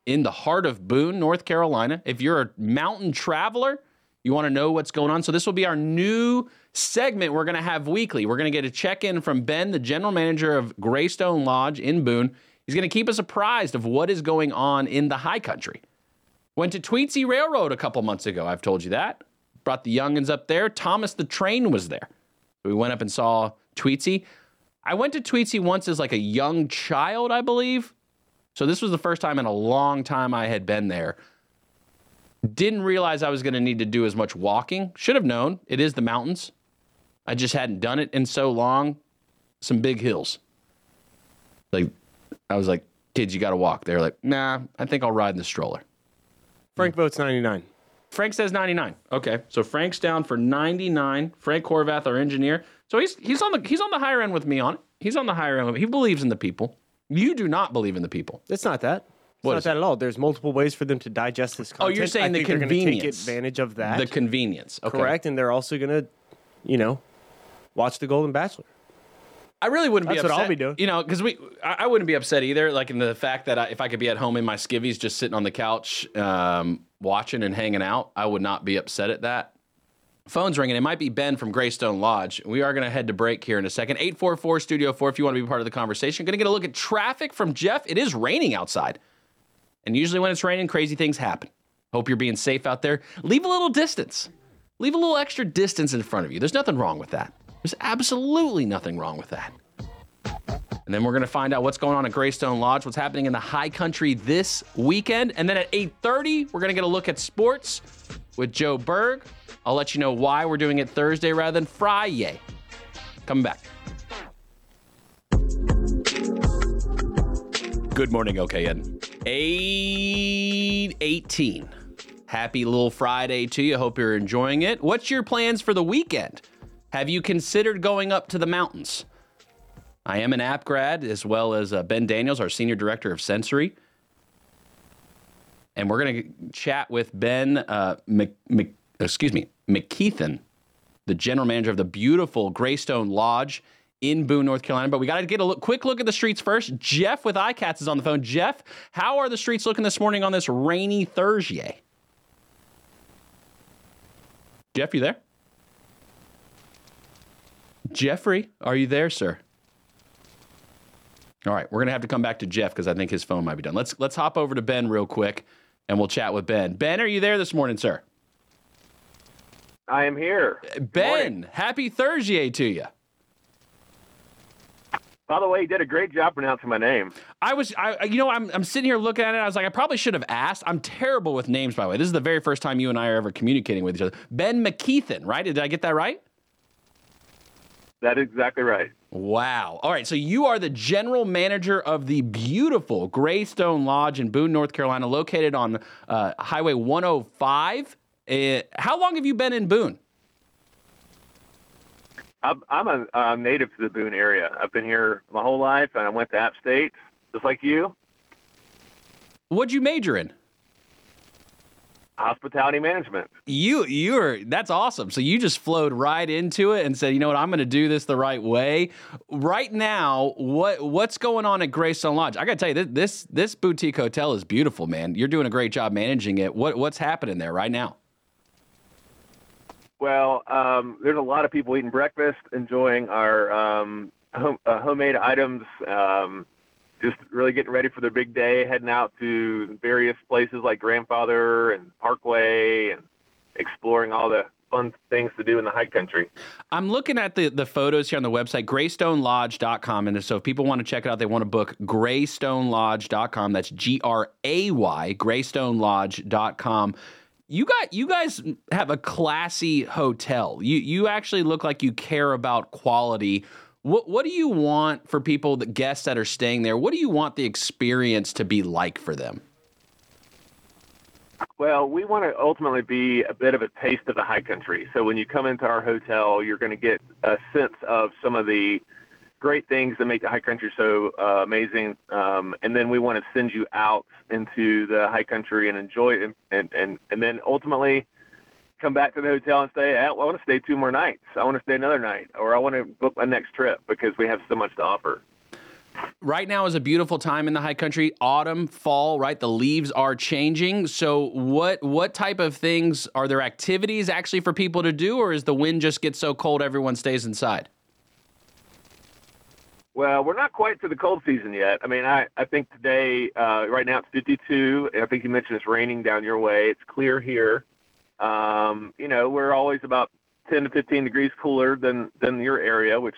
in the heart of Boone, North Carolina. If you're a mountain traveler, you want to know what's going on. So this will be our new segment we're going to have weekly. We're going to get a check-in from Ben, the general manager of Graystone Lodge in Boone. He's going to keep us apprised of what is going on in the high country. Went to Tweetsie Railroad a couple months ago. I've told you that. Brought the youngins up there. Thomas the Train was there. We went up and saw Tweetsie. I went to Tweetsie once as like a young child, I believe. So this was the first time in a long time I had been there. Didn't realize I was going to need to do as much walking. Should have known. It is the mountains. I just hadn't done it in so long. Some big hills. Like, I was like, kids, you got to walk. They're like, nah, I think I'll ride in the stroller. Frank votes 99. Frank says 99. Okay, so Frank's down for 99. Frank Horvath, our engineer. So he's on the higher end with me on it. He's on the higher end. He believes in the people. You do not believe in the people. It's not that. It's not that at all. There's multiple ways for them to digest this content. Oh, you're saying the convenience. They're going to take advantage of that. The convenience. Okay. Correct, and they're also going to, watch The Golden Bachelor. I really wouldn't be upset. That's what I'll be doing. Because I wouldn't be upset either, like in the fact that if I could be at home in my skivvies just sitting on the couch watching and hanging out, I would not be upset at that. Phone's ringing. It might be Ben from Graystone Lodge. We are going to head to break here in a second. 844-STUDIO-4 if you want to be part of the conversation. Going to get a look at traffic from Jeff. It is raining outside. And usually when it's raining, crazy things happen. Hope you're being safe out there. Leave a little distance. Leave a little extra distance in front of you. There's nothing wrong with that. There's absolutely nothing wrong with that. And then we're going to find out what's going on at Graystone Lodge, what's happening in the high country this weekend. And then at 8:30, we're going to get a look at sports with Joe Berg. I'll let you know why we're doing it Thursday rather than Friday. Coming back. Good morning, OKN. 8:18. Happy little Friday to you. Hope you're enjoying it. What's your plans for the weekend? Have you considered going up to the mountains? I am an app grad, as well as Ben Daniels, our Senior Director of Sensory. And we're going to chat with Ben McKethan, the general manager of the beautiful Graystone Lodge in Boone, North Carolina. But we got to get a quick look at the streets first. Jeff with iCats is on the phone. Jeff, how are the streets looking this morning on this rainy Thursday? Jeff, you there? Jeffrey, are you there, sir? All right, we're going to have to come back to Jeff because I think his phone might be done. Let's hop over to Ben real quick, and we'll chat with Ben. Ben, are you there this morning, sir? I am here. Ben, happy Thursday to you. By the way, you did a great job pronouncing my name. I'm sitting here looking at it. I was like, I probably should have asked. I'm terrible with names, by the way. This is the very first time you and I are ever communicating with each other. Ben McKethan, right? Did I get that right? That is exactly right. Wow. All right, so you are the general manager of the beautiful Graystone Lodge in Boone, North Carolina, located on Highway 105. How long have you been in Boone? I'm a native to the Boone area. I've been here my whole life, and I went to App State, just like you. What'd you major in? Hospitality management. You're that's awesome. So you just flowed right into it and said, you know what, I'm going to do this the right way. Right now, what's going on at Graystone Lodge? I got to tell you, this boutique hotel is beautiful, man. You're doing a great job managing it. What's happening there right now? Well, there's a lot of people eating breakfast, enjoying our homemade items. Just really getting ready for their big day, heading out to various places like Grandfather and Parkway and exploring all the fun things to do in the high country. I'm looking at the photos here on the website, graystonelodge.com. And so if people want to check it out, they want to book graystonelodge.com. That's G-R-A-Y, graystonelodge.com. You guys have a classy hotel. You actually look like you care about quality. What do you want for people, the guests that are staying there? What do you want the experience to be like for them? Well, we want to ultimately be a bit of a taste of the high country. So when you come into our hotel, you're going to get a sense of some of the great things that make the high country so amazing. And then we want to send you out into the high country and enjoy it. And then ultimately come back to the hotel and say, I want to stay two more nights. I want to stay another night, or I want to book my next trip because we have so much to offer. Right now is a beautiful time in the high country, autumn, fall, right? The leaves are changing. So what type of things, are there activities actually for people to do, or is the wind just gets so cold everyone stays inside? Well, we're not quite to the cold season yet. I mean, I think today, right now it's 52. I think you mentioned it's raining down your way. It's clear here. You know, we're always about 10 to 15 degrees cooler than your area, which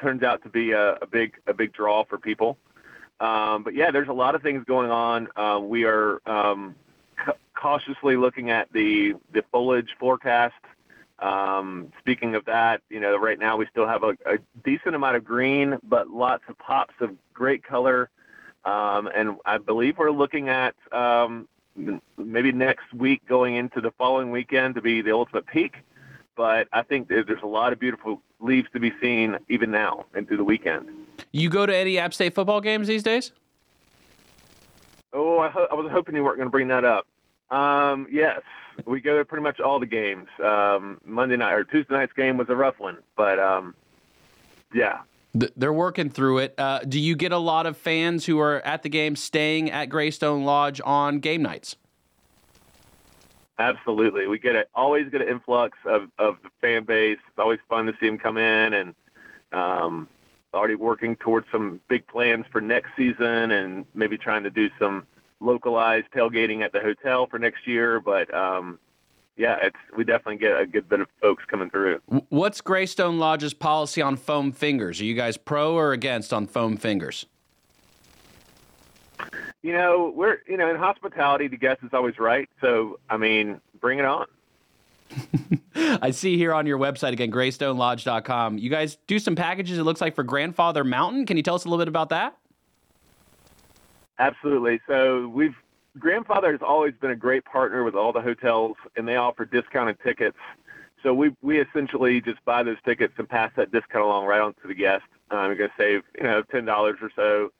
turns out to be a big draw for people. But yeah, there's a lot of things going on. We are cautiously looking at the foliage forecast. Speaking of that, you know, right now we still have a decent amount of green, but lots of pops of great color. And I believe we're looking at maybe next week going into the following weekend to be the ultimate peak. But I think there's a lot of beautiful leaves to be seen even now and through the weekend. You go to any App State football games these days? Oh, I was hoping you weren't going to bring that up. Yes, we go to pretty much all the games. Monday night or Tuesday night's game was a rough one, but yeah. They're working through it. Do you get a lot of fans who are at the game staying at Graystone Lodge on game nights? Absolutely. We always get an influx of the fan base. It's always fun to see them come in, and already working towards some big plans for next season and maybe trying to do some localized tailgating at the hotel for next year. But yeah, we definitely get a good bit of folks coming through. What's Graystone Lodge's policy on foam fingers? Are you guys pro or against on foam fingers? You know, in hospitality, the guest is always right. So, I mean, bring it on. I see here on your website, again, graystonelodge.com, you guys do some packages, it looks like, for Grandfather Mountain. Can you tell us a little bit about that? Absolutely. So Grandfather has always been a great partner with all the hotels, and they offer discounted tickets. So we essentially just buy those tickets and pass that discount along right on to the guest. We're going to save, you know, $10 or so,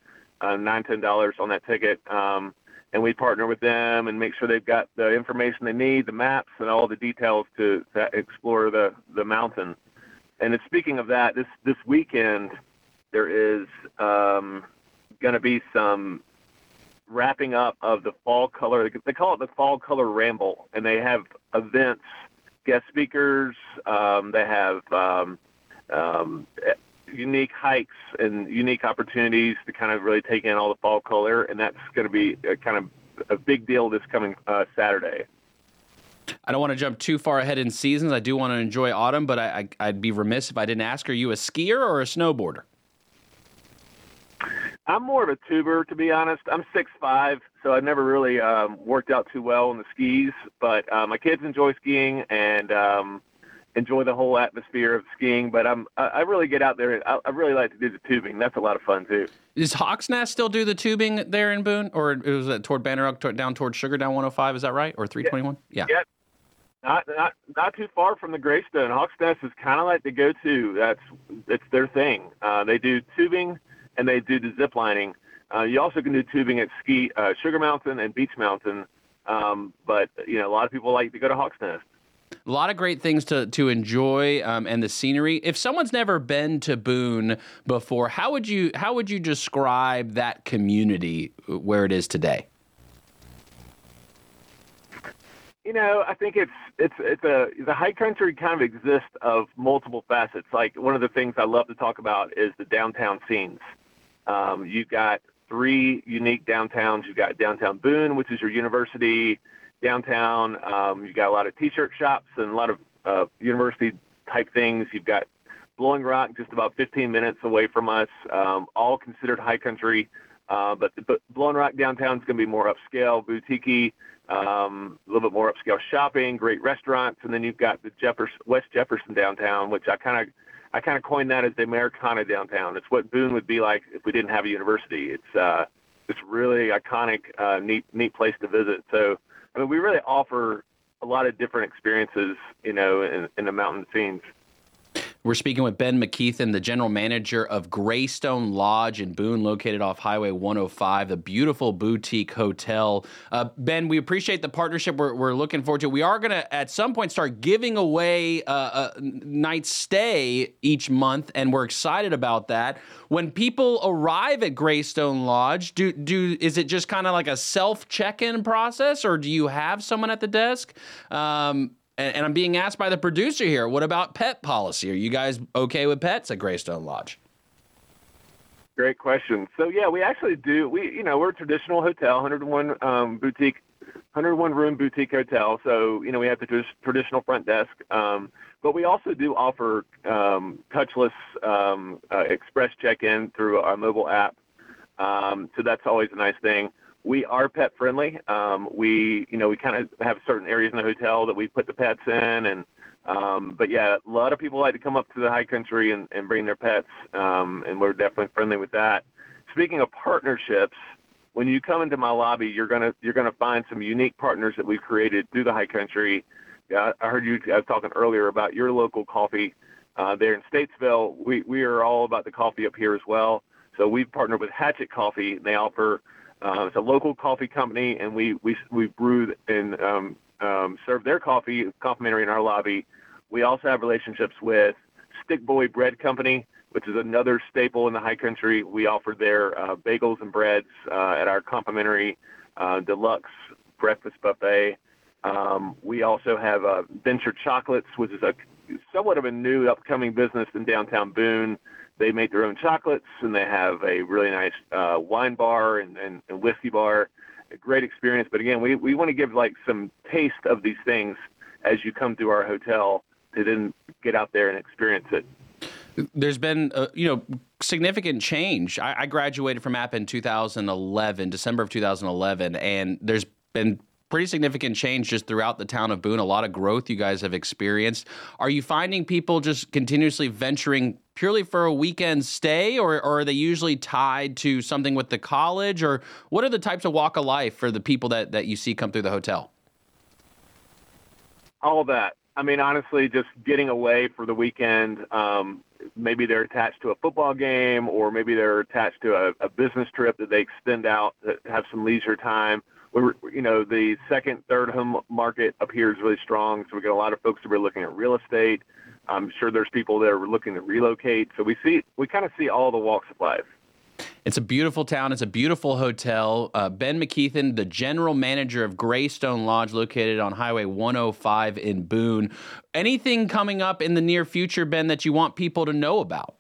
$9, $10 on that ticket. And we partner with them and make sure they've got the information they need, the maps and all the details to explore the mountain. And speaking of that, this weekend, there is going to be some wrapping up of the fall color. They call it the Fall Color Ramble, and they have events, guest speakers, they have unique hikes and unique opportunities to kind of really take in all the fall color, and that's going to be kind of a big deal this coming Saturday. I don't want to jump too far ahead in seasons. I do want to enjoy autumn, but I'd be remiss if I didn't ask, are you a skier or a snowboarder? I'm more of a tuber, to be honest. I'm 6'5", so I never really worked out too well on the skis. But my kids enjoy skiing and enjoy the whole atmosphere of skiing. But I really get out there. I really like to do the tubing. That's a lot of fun, too. Does Hawksnest still do the tubing there in Boone? Or was it toward Banner Oak, down toward Sugar, down 105? Is that right? Or 321? Yeah. Not too far from the Greystone. Hawksnest is kind of like the go-to. It's their thing. They do tubing, and they do the zip lining. You also can do tubing at Sugar Mountain and Beach Mountain, But, you know, a lot of people like to go to Hawksnest. A lot of great things to enjoy, and the scenery. If someone's never been to Boone before, how would you describe that community where it is today? You know, I think it's the high country kind of exists of multiple facets. Like, one of the things I love to talk about is the downtown scenes. You've got three unique downtowns. You've got downtown Boone, which is your university downtown. You've got a lot of T-shirt shops and a lot of university-type things. You've got Blowing Rock, just about 15 minutes away from us, all considered high country. But Blowing Rock downtown is going to be more upscale, boutique-y. A little bit more upscale shopping, great restaurants, and then you've got the West Jefferson downtown, which I kind of coined that as the Americana downtown. It's what Boone would be like if we didn't have a university. It's really iconic, neat place to visit. So I mean, we really offer a lot of different experiences, you know, in the mountain scenes. We're speaking with Ben McKethan, the general manager of Graystone Lodge in Boone, located off Highway 105, a beautiful boutique hotel. Ben, we appreciate the partnership. We're looking forward to it. We are going to, at some point, start giving away a night's stay each month, and we're excited about that. When people arrive at Graystone Lodge, is it just kind of like a self-check-in process, or do you have someone at the desk? And I'm being asked by the producer here, what about pet policy? Are you guys okay with pets at Graystone Lodge? Great question. So, yeah, we actually do. We're a traditional hotel, 101-room boutique hotel. So, you know, we have the traditional front desk. But we also do offer touchless express check-in through our mobile app. So that's always a nice thing. We are pet friendly. We kind of have certain areas in the hotel that we put the pets in, and but yeah, a lot of people like to come up to the high country and bring their pets, and we're definitely friendly with that. Speaking of partnerships, when you come into my lobby, you're gonna find some unique partners that we've created through the high country. I heard you guys talking earlier about your local coffee there in Statesville. We are all about the coffee up here as well. So we've partnered with Hatchet Coffee, and they offer. It's a local coffee company, and we brew and serve their coffee complimentary in our lobby. We also have relationships with Stick Boy Bread Company, which is another staple in the high country. We offer their bagels and breads at our complimentary deluxe breakfast buffet. We also have Venture Chocolates, which is somewhat of a new upcoming business in downtown Boone. They make their own chocolates, and they have a really nice wine bar and whiskey bar. A great experience. But again, we want to give like some taste of these things as you come through our hotel to then get out there and experience it. There's been, significant change. I graduated from App in 2011, December of 2011, and there's been pretty significant change just throughout the town of Boone. A lot of growth you guys have experienced. Are you finding people just continuously venturing purely for a weekend stay, or are they usually tied to something with the college? Or what are the types of walk of life for the people that you see come through the hotel? All of that. I mean, honestly, just getting away for the weekend. Maybe they're attached to a football game, or maybe they're attached to a business trip that they extend out, that have some leisure time. The second, third home market up here is really strong, so we got a lot of folks that are looking at real estate. I'm sure there's people that are looking to relocate. So we kind of see all the walks of life. It's a beautiful town. It's a beautiful hotel. Ben McKethan, the general manager of Graystone Lodge, located on Highway 105 in Boone. Anything coming up in the near future, Ben, that you want people to know about?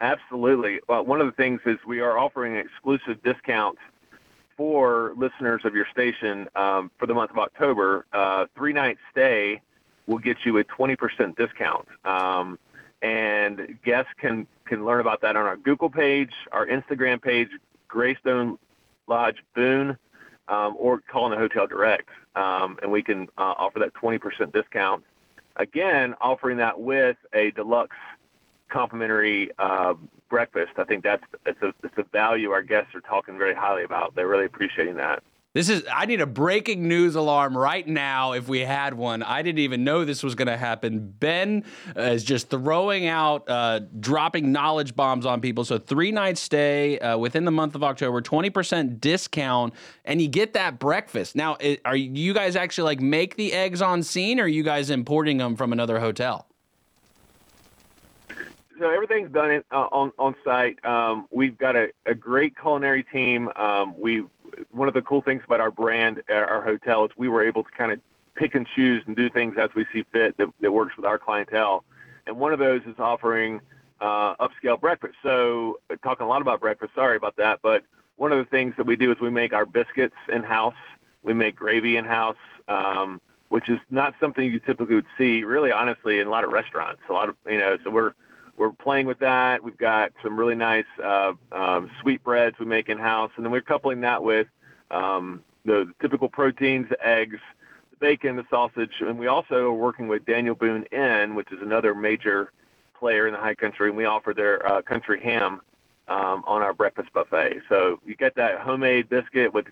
Absolutely. Well, one of the things is we are offering exclusive discounts for listeners of your station for the month of October. 3-night stay will get you a 20% discount. And guests can learn about that on our Google page, our Instagram page, Graystone Lodge Boone, or call in the hotel direct. And we can offer that 20% discount. Again, offering that with a deluxe complimentary breakfast. I think it's a value our guests are talking very highly about. They're really appreciating that. This is, I need a breaking news alarm right now if we had one. I didn't even know this was going to happen. Ben is just throwing out, dropping knowledge bombs on people. So 3-night stay within the month of October, 20% discount, and you get that breakfast. Now, are you guys actually like make the eggs on scene, or are you guys importing them from another hotel? So everything's done on site. We've got a great culinary team. One of the cool things about our brand, our hotel, is we were able to kind of pick and choose and do things as we see fit that works with our clientele. And one of those is offering upscale breakfast. So talking a lot about breakfast, sorry about that. But one of the things that we do is we make our biscuits in-house. We make gravy in-house, which is not something you typically would see, really, honestly, in a lot of restaurants. So we're playing with that. We've got some really nice sweetbreads we make in-house. And then we're coupling that with the typical proteins, the eggs, the bacon, the sausage. And we also are working with Daniel Boone Inn, which is another major player in the high country. And we offer their country ham on our breakfast buffet. So you get that homemade biscuit with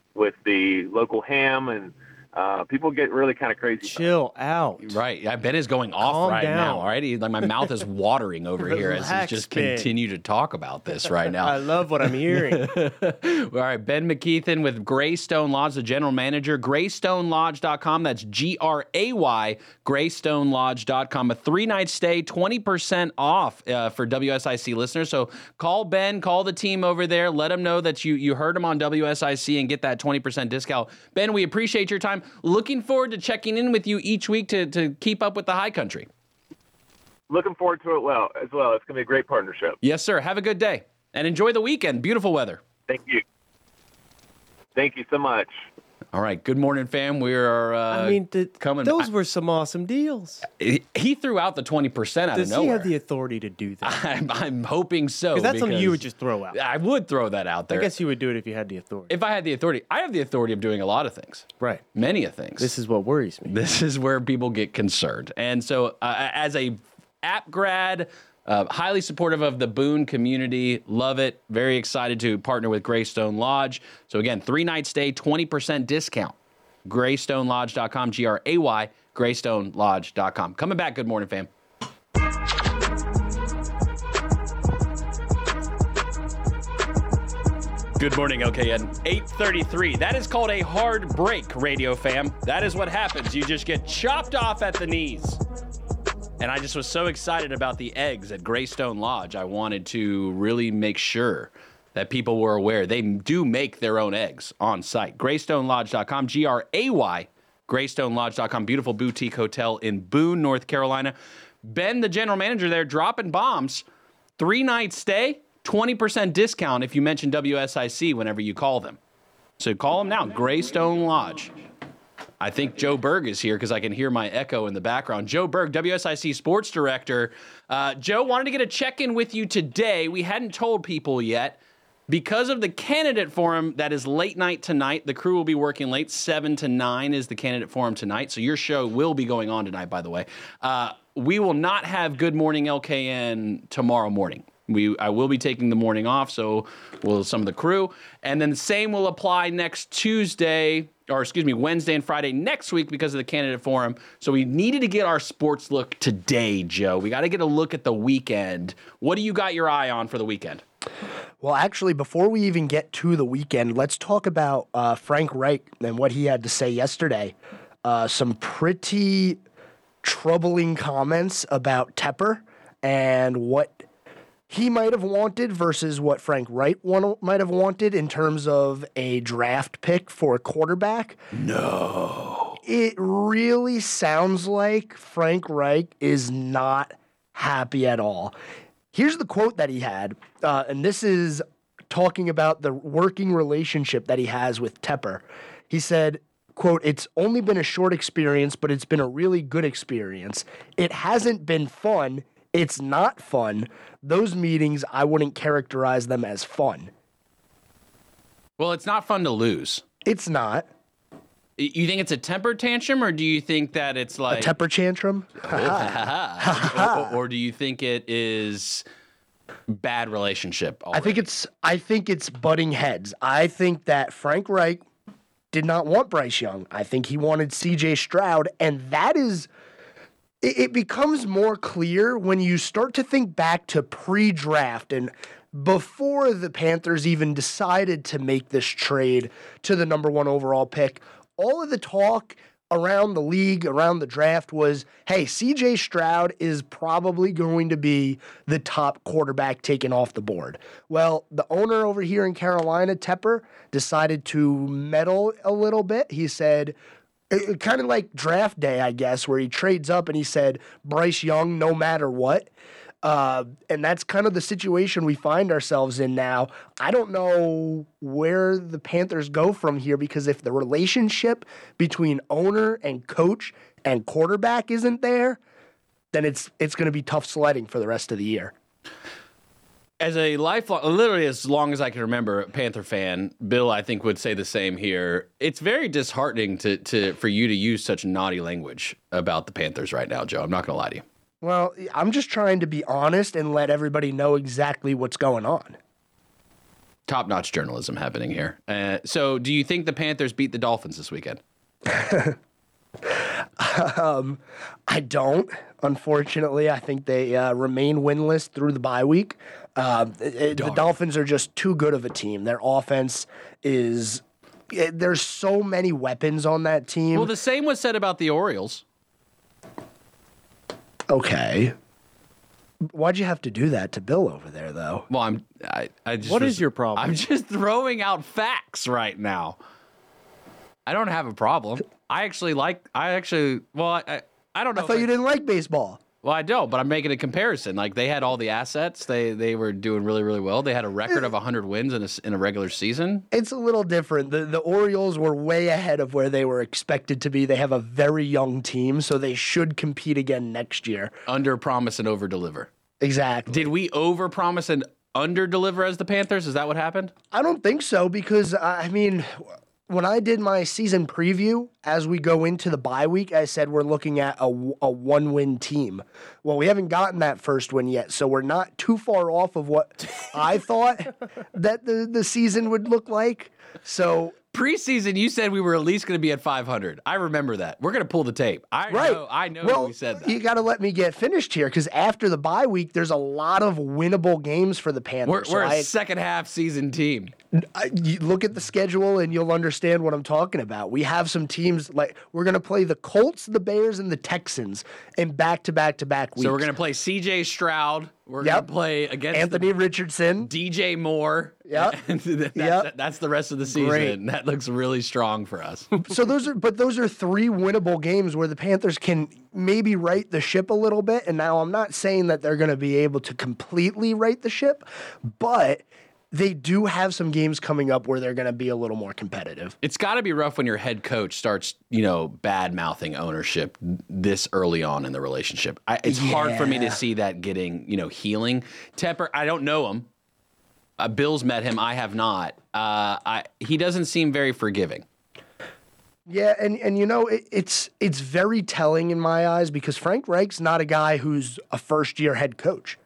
the local ham, and people get really kind of crazy. Chill out. Right. Ben is going off. Calm right down. Now. All right. Like my mouth is watering over here as we just continue to talk about this right now. I love what I'm hearing. All right. Ben McKethan with Graystone Lodge, the general manager, graystonelodge.com. That's GRAY, graystonelodge.com. A 3-night stay, 20% off for WSIC listeners. So call Ben, call the team over there. Let them know that you heard them on WSIC and get that 20% discount. Ben, we appreciate your time. Looking forward to checking in with you each week to keep up with the high country. Looking forward to it as well. It's going to be a great partnership. Yes, sir. Have a good day and enjoy the weekend. Beautiful weather. Thank you. Thank you so much. All right. Good morning, fam. We are coming. Those were some awesome deals. He threw out the 20% out of nowhere. Does he have the authority to do that? I'm hoping so. Because that's something you would just throw out. I would throw that out there. I guess you would do it if you had the authority. If I had the authority. I have the authority of doing a lot of things. Right. Many of things. This is what worries me. This is where people get concerned. And so as a app grad, highly supportive of the Boone community. Love it. Very excited to partner with Graystone Lodge. So again, 3-night stay, 20% discount. GraystonLodge.com, GRAY, GraystonLodge.com. Coming back. Good morning, fam. Good morning, OKN. 8:33. That is called a hard break, radio fam. That is what happens. You just get chopped off at the knees. And I just was so excited about the eggs at Graystone Lodge. I wanted to really make sure that people were aware. They do make their own eggs on site. GraystonLodge.com, GRAY, GraystonLodge.com. Beautiful boutique hotel in Boone, North Carolina. Ben, the general manager there, dropping bombs. 3-night stay, 20% discount if you mention WSIC whenever you call them. So call them now, Graystone Lodge. I think Joe Berg is here because I can hear my echo in the background. Joe Berg, WSIC sports director. Joe, wanted to get a check-in with you today. We hadn't told people yet. Because of the candidate forum that is late night tonight, the crew will be working late. 7 to 9 is the candidate forum tonight. So your show will be going on tonight, by the way. We will not have Good Morning LKN tomorrow morning. I will be taking the morning off, so will some of the crew. And then the same will apply next Wednesday and Friday next week because of the candidate forum. So we needed to get our sports look today, Joe. We got to get a look at the weekend. What do you got your eye on for the weekend? Well, actually, before we even get to the weekend, let's talk about Frank Reich and what he had to say yesterday. Some pretty troubling comments about Tepper and what he might have wanted versus what Frank Reich might have wanted in terms of a draft pick for a quarterback. No. It really sounds like Frank Reich is not happy at all. Here's the quote that he had, and this is talking about the working relationship that he has with Tepper. He said, quote, "It's only been a short experience, but it's been a really good experience. It hasn't been fun. It's not fun. Those meetings, I wouldn't characterize them as fun." Well, it's not fun to lose. It's not. You think it's a temper tantrum, or do you think that it's like a temper tantrum? Or do you think it is bad relationship already? I think it's butting heads. I think that Frank Reich did not want Bryce Young. I think he wanted C.J. Stroud, and that is – it becomes more clear when you start to think back to pre-draft and before the Panthers even decided to make this trade to the number one overall pick. All of the talk around the league, around the draft was, hey, C.J. Stroud is probably going to be the top quarterback taken off the board. Well, the owner over here in Carolina, Tepper, decided to meddle a little bit. He said, kind of like draft day, I guess, where he trades up and he said, Bryce Young, no matter what. And that's kind of the situation we find ourselves in now. I don't know where the Panthers go from here, because if the relationship between owner and coach and quarterback isn't there, then it's going to be tough sledding for the rest of the year. As a lifelong, literally as long as I can remember, Panther fan, Bill, I think, would say the same here. It's very disheartening for you to use such naughty language about the Panthers right now, Joe. I'm not going to lie to you. Well, I'm just trying to be honest and let everybody know exactly what's going on. Top-notch journalism happening here. So do you think the Panthers beat the Dolphins this weekend? I don't, unfortunately. I think they remain winless through the bye week. The Dolphins are just too good of a team. Their offense is – there's so many weapons on that team. Well, the same was said about the Orioles. Okay. Why'd you have to do that to Bill over there, though? Well, is your problem? I'm just throwing out facts right now. I don't have a problem. I don't know. I thought you didn't like baseball. Well, I don't, but I'm making a comparison. Like, they had all the assets. They were doing really, really well. They had a record of 100 wins in a regular season. It's a little different. The Orioles were way ahead of where they were expected to be. They have a very young team, so they should compete again next year. Under-promise and over-deliver. Exactly. Did we over-promise and under-deliver as the Panthers? Is that what happened? I don't think so, because, I mean, when I did my season preview, as we go into the bye week, I said we're looking at a one-win team. Well, we haven't gotten that first win yet, so we're not too far off of what I thought that the season would look like. So preseason, you said we were at least going to be at 500. I remember that. We're going to pull the tape. I know well, we said that. You got to let me get finished here, because after the bye week, there's a lot of winnable games for the Panthers. We're a second-half season team. You look at the schedule and you'll understand what I'm talking about. We have some teams like we're going to play the Colts, the Bears, and the Texans in back-to-back-to-back weeks. So we're going to play C.J. Stroud. We're going to play against Anthony Richardson, DJ Moore. Yeah, that's the rest of the season. Great. That looks really strong for us. So those are three winnable games where the Panthers can maybe right the ship a little bit. And now I'm not saying that they're going to be able to completely right the ship, but they do have some games coming up where they're going to be a little more competitive. It's got to be rough when your head coach starts, bad-mouthing ownership this early on in the relationship. It's hard for me to see that getting, healing. Tepper, I don't know him. Bill's met him. I have not. He doesn't seem very forgiving. Yeah, and it's very telling in my eyes, because Frank Reich's not a guy who's a first-year head coach.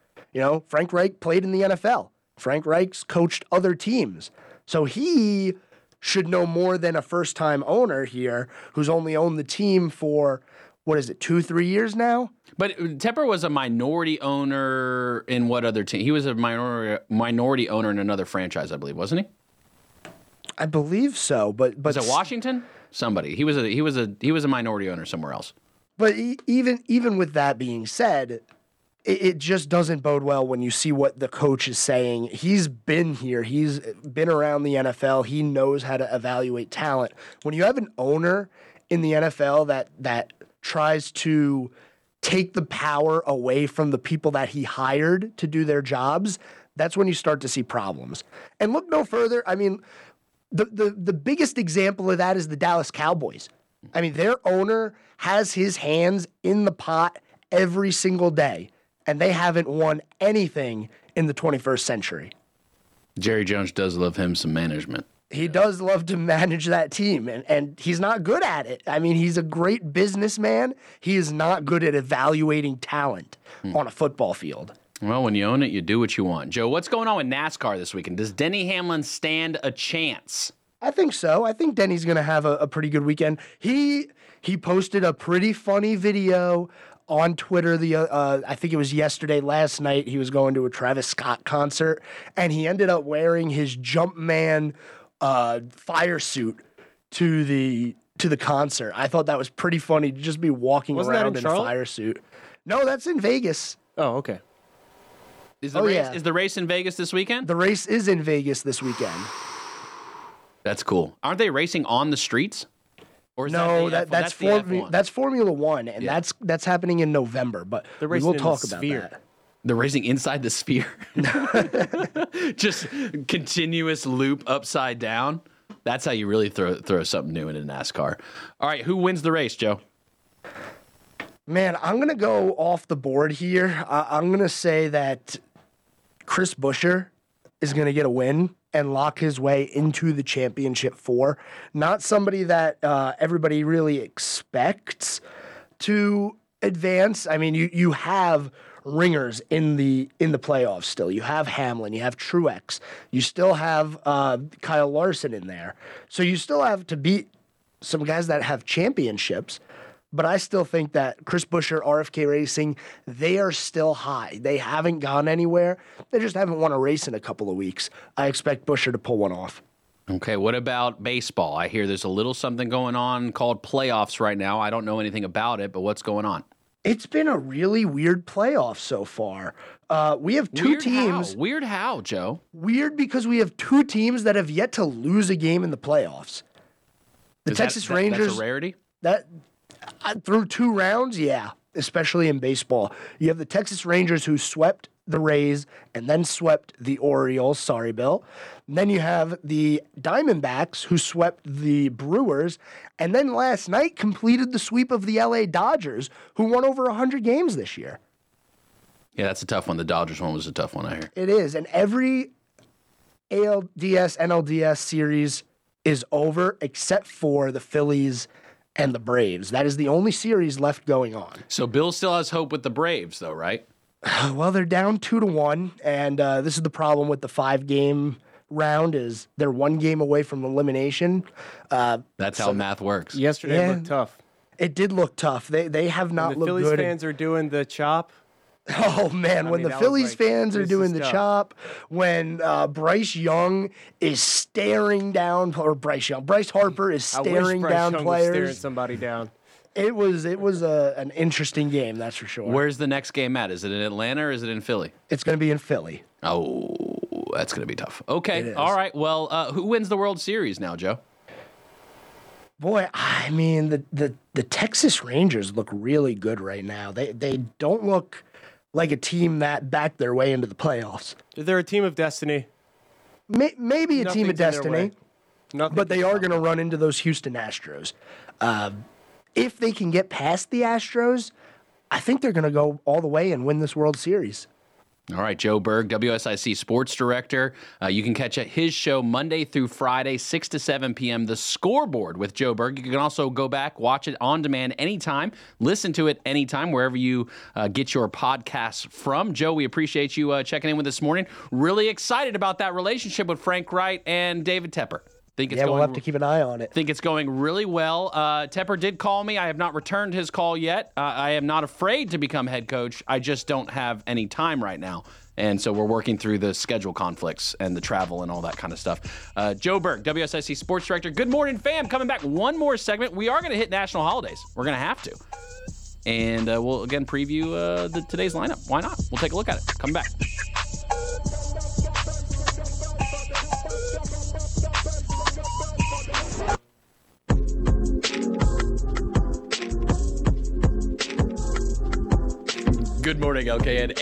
Frank Reich played in the NFL. Frank Reich's coached other teams. So he should know more than a first-time owner here who's only owned the team for, 2-3 years now? But Tepper was a minority owner in what other team? He was a minority owner in another franchise, I believe, wasn't he? I believe so, but was it Washington? Somebody. He was a minority owner somewhere else. But even with that being said, it just doesn't bode well when you see what the coach is saying. He's been here. He's been around the NFL. He knows how to evaluate talent. When you have an owner in the NFL that tries to take the power away from the people that he hired to do their jobs, that's when you start to see problems. And look no further. I mean, the biggest example of that is the Dallas Cowboys. I mean, their owner has his hands in the pot every single day, and they haven't won anything in the 21st century. Jerry Jones does love him some management. He does love to manage that team, and he's not good at it. I mean, he's a great businessman. He is not good at evaluating talent on a football field. Well, when you own it, you do what you want. Joe, what's going on with NASCAR this weekend? Does Denny Hamlin stand a chance? I think so. I think Denny's going to have a pretty good weekend. He posted a pretty funny video on Twitter. I think it was yesterday, last night. He was going to a Travis Scott concert, and he ended up wearing his Jumpman fire suit to the concert. I thought that was pretty funny to just be walking around in a fire suit. No, that's in Vegas. Oh, okay. Is the race in Vegas this weekend? The race is in Vegas this weekend. That's cool. Aren't they racing on the streets? Or is that's Formula One, and that's happening in November. But we'll talk about that. They're racing inside the sphere. Just continuous loop upside down. That's how you really throw something new into NASCAR. All right, who wins the race, Joe? Man, I'm going to go off the board here. I'm going to say that Chris Buescher is going to get a win and lock his way into the championship four. Not somebody that everybody really expects to advance. I mean, you have ringers in the playoffs still. You have Hamlin, you have Truex, you still have Kyle Larson in there. So you still have to beat some guys that have championships. But I still think that Chris Buescher, RFK Racing, they are still high. They haven't gone anywhere. They just haven't won a race in a couple of weeks. I expect Buescher to pull one off. Okay, what about baseball? I hear there's a little something going on called playoffs right now. I don't know anything about it, but what's going on? It's been a really weird playoff so far. We have two teams. How? Weird how, Joe? Weird because we have two teams that have yet to lose a game in the playoffs. The Texas Rangers. That's a rarity? Through two rounds, yeah, especially in baseball. You have the Texas Rangers, who swept the Rays and then swept the Orioles. Sorry, Bill. And then you have the Diamondbacks, who swept the Brewers, and then last night completed the sweep of the LA Dodgers, who won over 100 games this year. Yeah, that's a tough one. The Dodgers one was a tough one, I hear. It is, and every ALDS, NLDS series is over except for the Phillies and the Braves. That is the only series left going on. So Bill still has hope with the Braves, though, right? Well, they're down 2-1, and this is the problem with the 5-game round is they're one game away from elimination. That's how math works. Yesterday looked tough. It did look tough. They have not looked good. The Phillies fans are doing the chop. Oh, man, when the Phillies fans are doing the chop, when Bryce Harper is staring down players. I wish Bryce Young was staring somebody down. It was an interesting game, that's for sure. Where's the next game at? Is it in Atlanta or is it in Philly? It's going to be in Philly. Oh, that's going to be tough. Okay, all right. Well, who wins the World Series now, Joe? Boy, I mean, the Texas Rangers look really good right now. They don't look like a team that backed their way into the playoffs. They're a team of destiny. Maybe a team of destiny, but they are going to run into those Houston Astros. If they can get past the Astros, I think they're going to go all the way and win this World Series. All right, Joe Berg, WSIC sports director. You can catch his show Monday through Friday, 6 to 7 p.m., The Scoreboard with Joe Berg. You can also go back, watch it on demand anytime, listen to it anytime, wherever you get your podcasts from. Joe, we appreciate you checking in with us this morning. Really excited about that relationship with Frank Reich and David Tepper. We'll have to keep an eye on it. Think it's going really well. Tepper did call me. I have not returned his call yet. I am not afraid to become head coach. I just don't have any time right now. And so we're working through the schedule conflicts and the travel and all that kind of stuff. Joe Berg, WSIC sports director. Good morning, fam. Coming back one more segment. We are going to hit national holidays. We're going to have to. And we'll, again, preview today's lineup. Why not? We'll take a look at it. Come back. Good morning, LKN.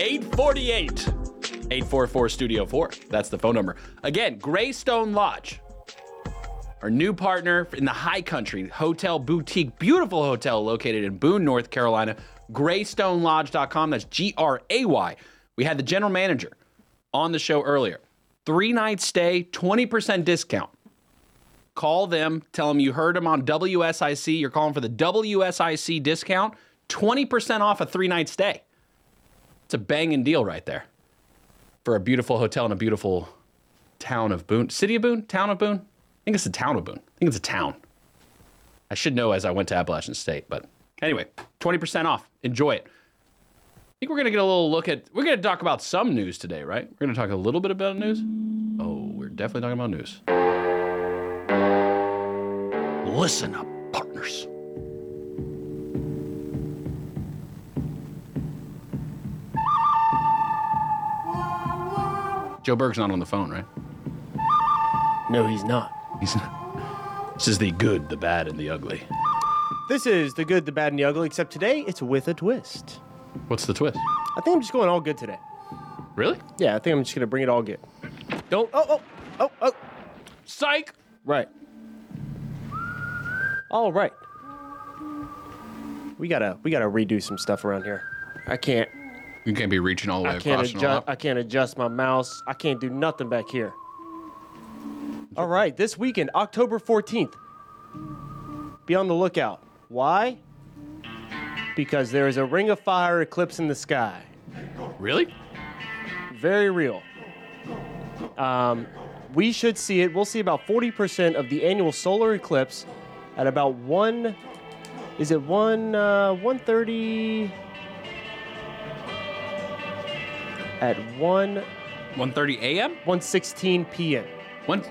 844-STUDIO-4. That's the phone number. Again, Graystone Lodge, our new partner in the high country hotel boutique, beautiful hotel located in Boone, North Carolina. GraystonLodge.com. That's G-R-A-Y. We had the general manager on the show earlier. 3-night stay, 20% discount. Call them. Tell them you heard them on WSIC. You're calling for the WSIC discount. 20% off a 3-night stay. It's a banging deal right there for a beautiful hotel in a beautiful town of Boone. City of Boone? Town of Boone? think it's the town of Boone. I think it's a town. I should know as I went to Appalachian State, but anyway, 20% off. Enjoy it. I think we're going to get a little look at, we're going to talk about some news today, right? We're going to talk a little bit about news. Oh, we're definitely talking about news. Listen up, partners. Joe Berg's not on the phone, right? No, he's not. He's not. This is the good, the bad, and the ugly. This is the good, the bad, and the ugly, except today it's with a twist. What's the twist? I think I'm just going all good today. Really? Yeah, I think I'm just going to bring it all good. Don't. Oh. Psych. Right. All right. We gotta redo some stuff around here. I can't. You can't be reaching all the way across and all up. I can't adjust my mouse. I can't do nothing back here. All right, this weekend, October 14th. Be on the lookout. Why? Because there is a ring of fire eclipse in the sky. Really? Very real. We should see it. We'll see about 40% of the annual solar eclipse at about 1:30... At 1:30 a.m.? 1:16 p.m. What?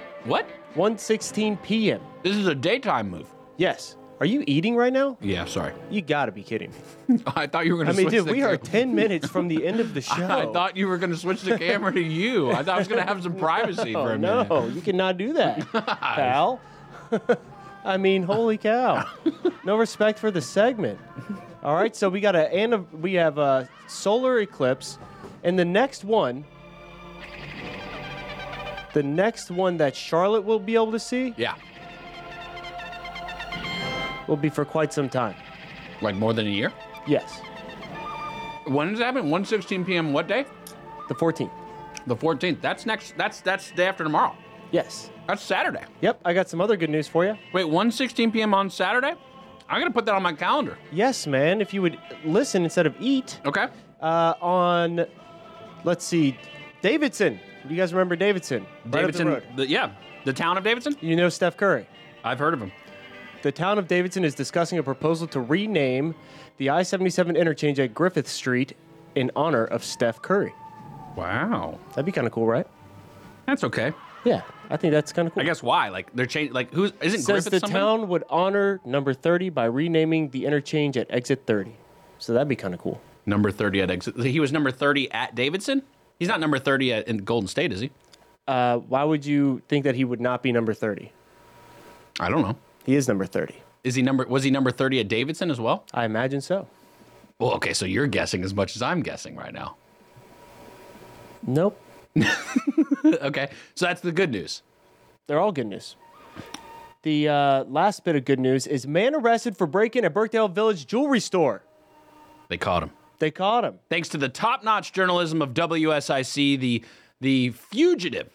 1:16 p.m. This is a daytime move. Yes. Are you eating right now? Yeah, sorry. You got to be kidding me. I thought you were going to switch the camera. I mean, dude, we are 10 minutes from the end of the show. I thought you were going to switch the camera to you. I thought I was going to have some privacy for a minute. No, you cannot do that, pal. I mean, holy cow. No respect for the segment. All right, so we have a solar eclipse. And the next one that Charlotte will be able to see, yeah, will be for quite some time. Like more than a year? Yes. When does it happen? 1:16 p.m. What day? The 14th. The 14th. That's next. That's the day after tomorrow. Yes. That's Saturday. Yep. I got some other good news for you. Wait, 1:16 p.m. on Saturday? I'm gonna put that on my calendar. Yes, man. If you would listen instead of eat. Okay. On. Let's see, Davidson. Do you guys remember Davidson? Davidson, right up the road. The town of Davidson? You know Steph Curry. I've heard of him. The town of Davidson is discussing a proposal to rename the I-77 interchange at Griffith Street in honor of Steph Curry. Wow. That'd be kind of cool, right? That's okay. Yeah, I think that's kind of cool. I guess why? Like, they're changing, like, who's, isn't Griffith somebody? Says the town would honor number 30 by renaming the interchange at exit 30. So that'd be kind of cool. Number 30 at exit. He was number 30 at Davidson? He's not number 30 in Golden State, is he? Why would you think that he would not be number 30? I don't know. He is number 30. Was he number 30 at Davidson as well? I imagine so. Well, okay, so you're guessing as much as I'm guessing right now. Nope. Okay, so that's the good news. They're all good news. The last bit of good news is man arrested for break-in at Birkdale Village jewelry store. They caught him. Thanks to the top-notch journalism of WSIC, the fugitive,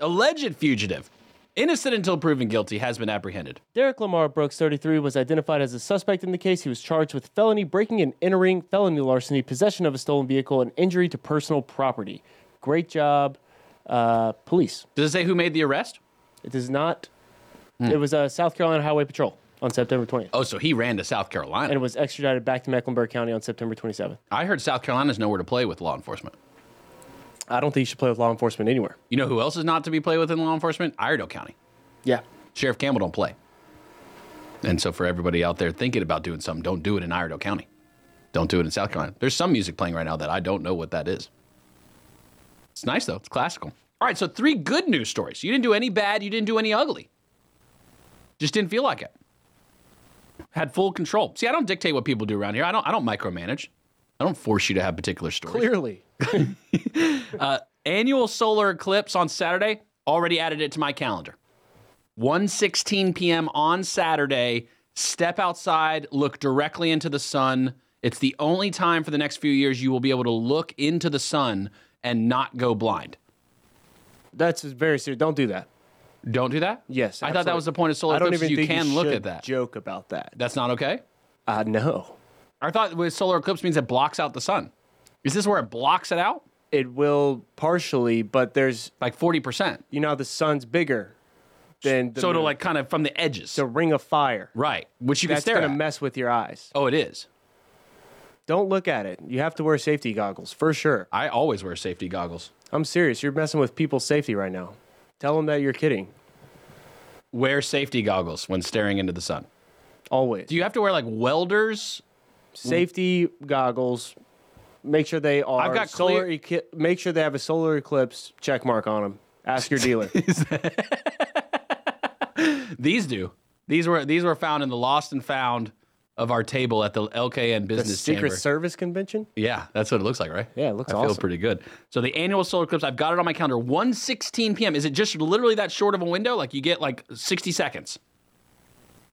alleged fugitive, innocent until proven guilty, has been apprehended. Derek Lamar Brooks, 33, was identified as a suspect in the case. He was charged with felony breaking and entering, felony larceny, possession of a stolen vehicle, and injury to personal property. Great job, police. Does it say who made the arrest? It does not. It was a South Carolina Highway Patrol. On September 20th. Oh, so he ran to South Carolina. And was extradited back to Mecklenburg County on September 27th. I heard South Carolina's nowhere to play with law enforcement. I don't think you should play with law enforcement anywhere. You know who else is not to be played with in law enforcement? Iredell County. Yeah. Sheriff Campbell don't play. And so for everybody out there thinking about doing something, don't do it in Iredell County. Don't do it in South Carolina. There's some music playing right now that I don't know what that is. It's nice, though. It's classical. All right, so 3 good news stories. You didn't do any bad. You didn't do any ugly. Just didn't feel like it. Had full control. See, I don't dictate what people do around here. I don't micromanage. I don't force you to have particular stories. Clearly. Annual solar eclipse on Saturday. Already added it to my calendar. 1:16 p.m. on Saturday. Step outside. Look directly into the sun. It's the only time for the next few years you will be able to look into the sun and not go blind. That's very serious. Don't do that. Don't do that? Yes, absolutely. I thought that was the point of solar eclipses. You can look at that. Joke about that. That's not okay? No. I thought with solar eclipse means it blocks out the sun. Is this where it blocks it out? It will partially, but there's... Like 40%. You know how the sun's bigger Then so it'll like kind of from the edges. The ring of fire. Right. Which you can stare at. That's going to mess with your eyes. Oh, it is. Don't look at it. You have to wear safety goggles for sure. I always wear safety goggles. I'm serious. You're messing with people's safety right now. Tell them that you're kidding. Wear safety goggles when staring into the sun. Always. Do you have to wear like welders? Safety goggles. Make sure they are. I've got solar. Make sure they have a solar eclipse check mark on them. Ask your dealer. These do. These were found in the lost and found of our table at the LKN Business Chamber. The Secret Service Convention? Yeah, that's what it looks like, right? Yeah, it looks awesome. I feel pretty good. So the annual solar eclipse, I've got it on my calendar, 1:16 p.m. Is it just literally that short of a window? Like you get like 60 seconds.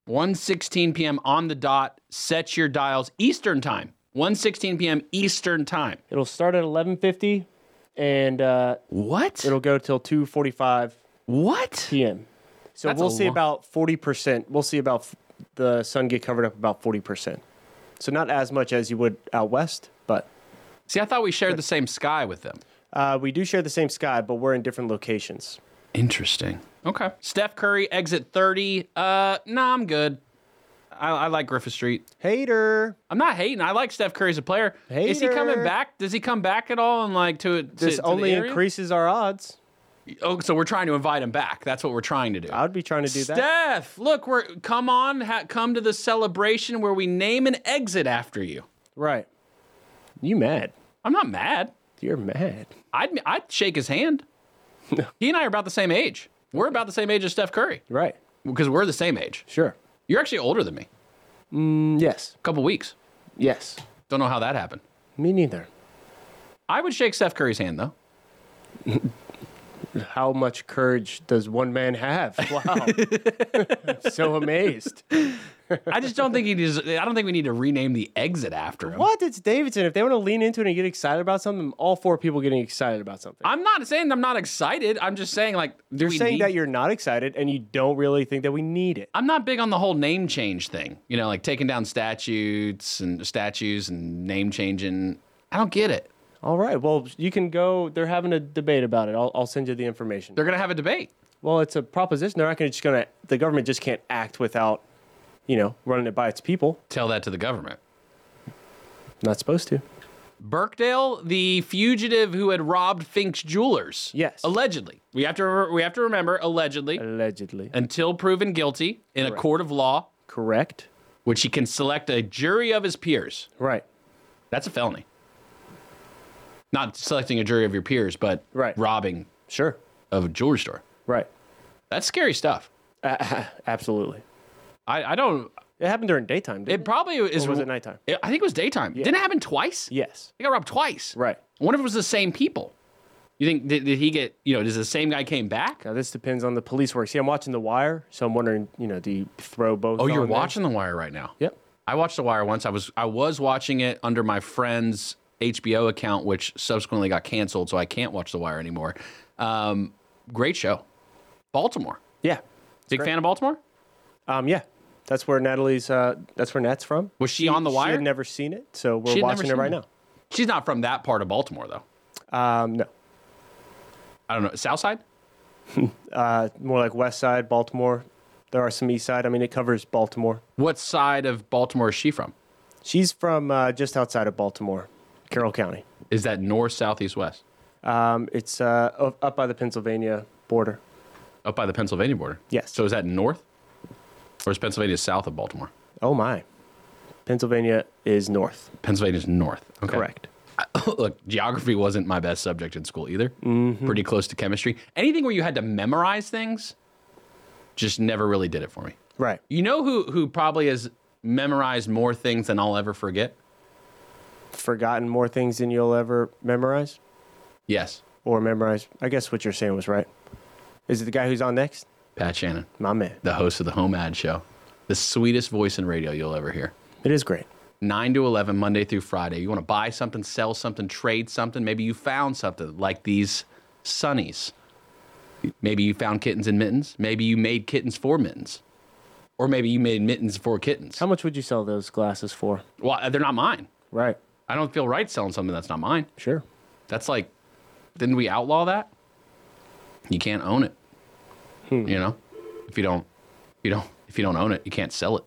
1:16 p.m. on the dot. Set your dials Eastern time. 1:16 p.m. Eastern time. It'll start at 11:50 and what? It'll go till 2:45 what? p.m. So that's we'll see about 40%. We'll see about the sun get covered up about 40%. So not as much as you would out west, but... See, I thought we shared the same sky with them. We do share the same sky, but we're in different locations. Interesting. Okay. Steph Curry, exit 30. Nah, I'm good. I like Griffith Street. Hater. I'm not hating. I like Steph Curry as a player. Hater. Is he coming back? Does he come back at all? And like this only increases our odds. Oh, so we're trying to invite him back. That's what we're trying to do. I would be trying to do that. Steph, look, come to the celebration where we name an exit after you. Right. You mad? I'm not mad. You're mad. I'd shake his hand. He and I are about the same age. We're about the same age as Steph Curry. Right. Because we're the same age. Sure. You're actually older than me. Yes. A couple weeks. Yes. Don't know how that happened. Me neither. I would shake Steph Curry's hand, though. How much courage does one man have? Wow. I'm so amazed. I just don't think I don't think we need to rename the exit after him. What? It's Davidson. If they want to lean into it and get excited about something, all four people getting excited about something. I'm not saying I'm not excited. I'm just saying like... You're saying that you're not excited and you don't really think that we need it. I'm not big on the whole name change thing. You know, like taking down statues and name changing. I don't get it. All right. Well, you can go. They're having a debate about it. I'll send you the information. They're going to have a debate. Well, it's a proposition. They're not going to... The government just can't act without... You know, running it by its people. Tell that to the government. Not supposed to. Burkdale, the fugitive who had robbed Fink's Jewelers. Yes. Allegedly. We have to remember, allegedly. Allegedly. Until proven guilty in a court of law. Correct. Which he can select a jury of his peers. Right. That's a felony. Not selecting a jury of your peers, but robbing of a jewelry store. Right. That's scary stuff. Absolutely. I don't... It happened during daytime, didn't it? It probably is... Or was it nighttime? I think it was daytime. Yeah. Didn't it happen twice? Yes. He got robbed twice. Right. I wonder if it was the same people. You think, did he get... You know, does the same guy came back? Now, this depends on the police work. See, I'm watching The Wire, so I'm wondering, you know, do you throw both on you're watching The Wire right now? Yep. I watched The Wire once. I was watching it under my friend's HBO account, which subsequently got canceled, so I can't watch The Wire anymore. Great show. Baltimore. Yeah. Big fan of Baltimore? Yeah. That's where Natalie's. That's where Nat's from. Was she on The Wire? She had never seen it, so we're watching it right now. She's not from that part of Baltimore, though. No. I don't know. South Side? More like West Side, Baltimore. There are some East Side. I mean, it covers Baltimore. What side of Baltimore is she from? She's from just outside of Baltimore, Carroll County. Is that north, south, east, west? It's up by the Pennsylvania border. Up by the Pennsylvania border? Yes. So is that north? Or is Pennsylvania south of Baltimore? Oh, my. Pennsylvania is north. Pennsylvania's north. Okay. Correct. Look, geography wasn't my best subject in school either. Mm-hmm. Pretty close to chemistry. Anything where you had to memorize things just never really did it for me. Right. You know who probably has memorized more things than I'll ever forget? Forgotten more things than you'll ever memorize? Yes. Or memorize. I guess what you're saying was right. Is it the guy who's on next? Pat Shannon. My man. The host of the Home Ad Show. The sweetest voice in radio you'll ever hear. It is great. 9 to 11, Monday through Friday. You want to buy something, sell something, trade something. Maybe you found something like these sunnies. Maybe you found kittens in mittens. Maybe you made kittens for mittens. Or maybe you made mittens for kittens. How much would you sell those glasses for? Well, they're not mine. Right. I don't feel right selling something that's not mine. Sure. That's like, didn't we outlaw that? You can't own it. You know, If you don't own it, you can't sell it.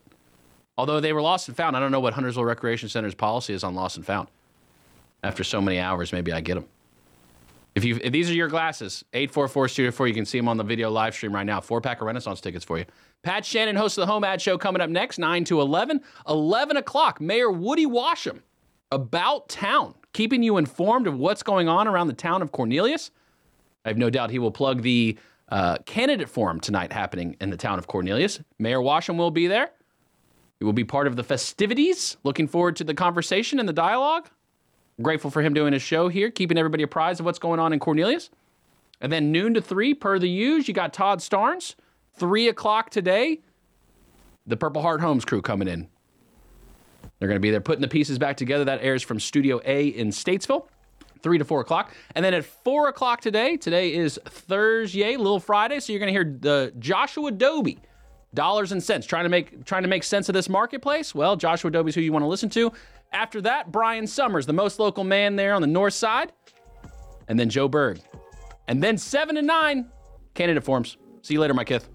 Although they were lost and found. I don't know what Huntersville Recreation Center's policy is on lost and found. After so many hours, maybe I get them. If these are your glasses, 844-224, you can see them on the video live stream right now. 4-pack of Renaissance tickets for you. Pat Shannon, host of the Home Ad Show, coming up next, 9 to 11. 11 o'clock, Mayor Woody Washam, About Town, keeping you informed of what's going on around the town of Cornelius. I have no doubt he will plug the candidate forum tonight happening in the town of Cornelius. Mayor Washam will be there. He will be part of the festivities. Looking forward to the conversation and the dialogue. Grateful for him doing his show here, keeping everybody apprised of what's going on in Cornelius. And then noon to 3, per the usual, you got Todd Starnes. 3 o'clock today, the Purple Heart Homes crew coming in. They're going to be there putting the pieces back together. That airs from Studio A in Statesville, 3 to 4 o'clock. And then at 4 o'clock today is Thursday, Little Friday, so you're going to hear the Joshua Dobie. Dollars and cents, trying to make sense of this marketplace. Well, Joshua Dobie's who you want to listen to. After that, Brian Summers, the most local man there on the north side, and then Joe Berg, and then 7 to 9 candidate forums. See you later, my Kith.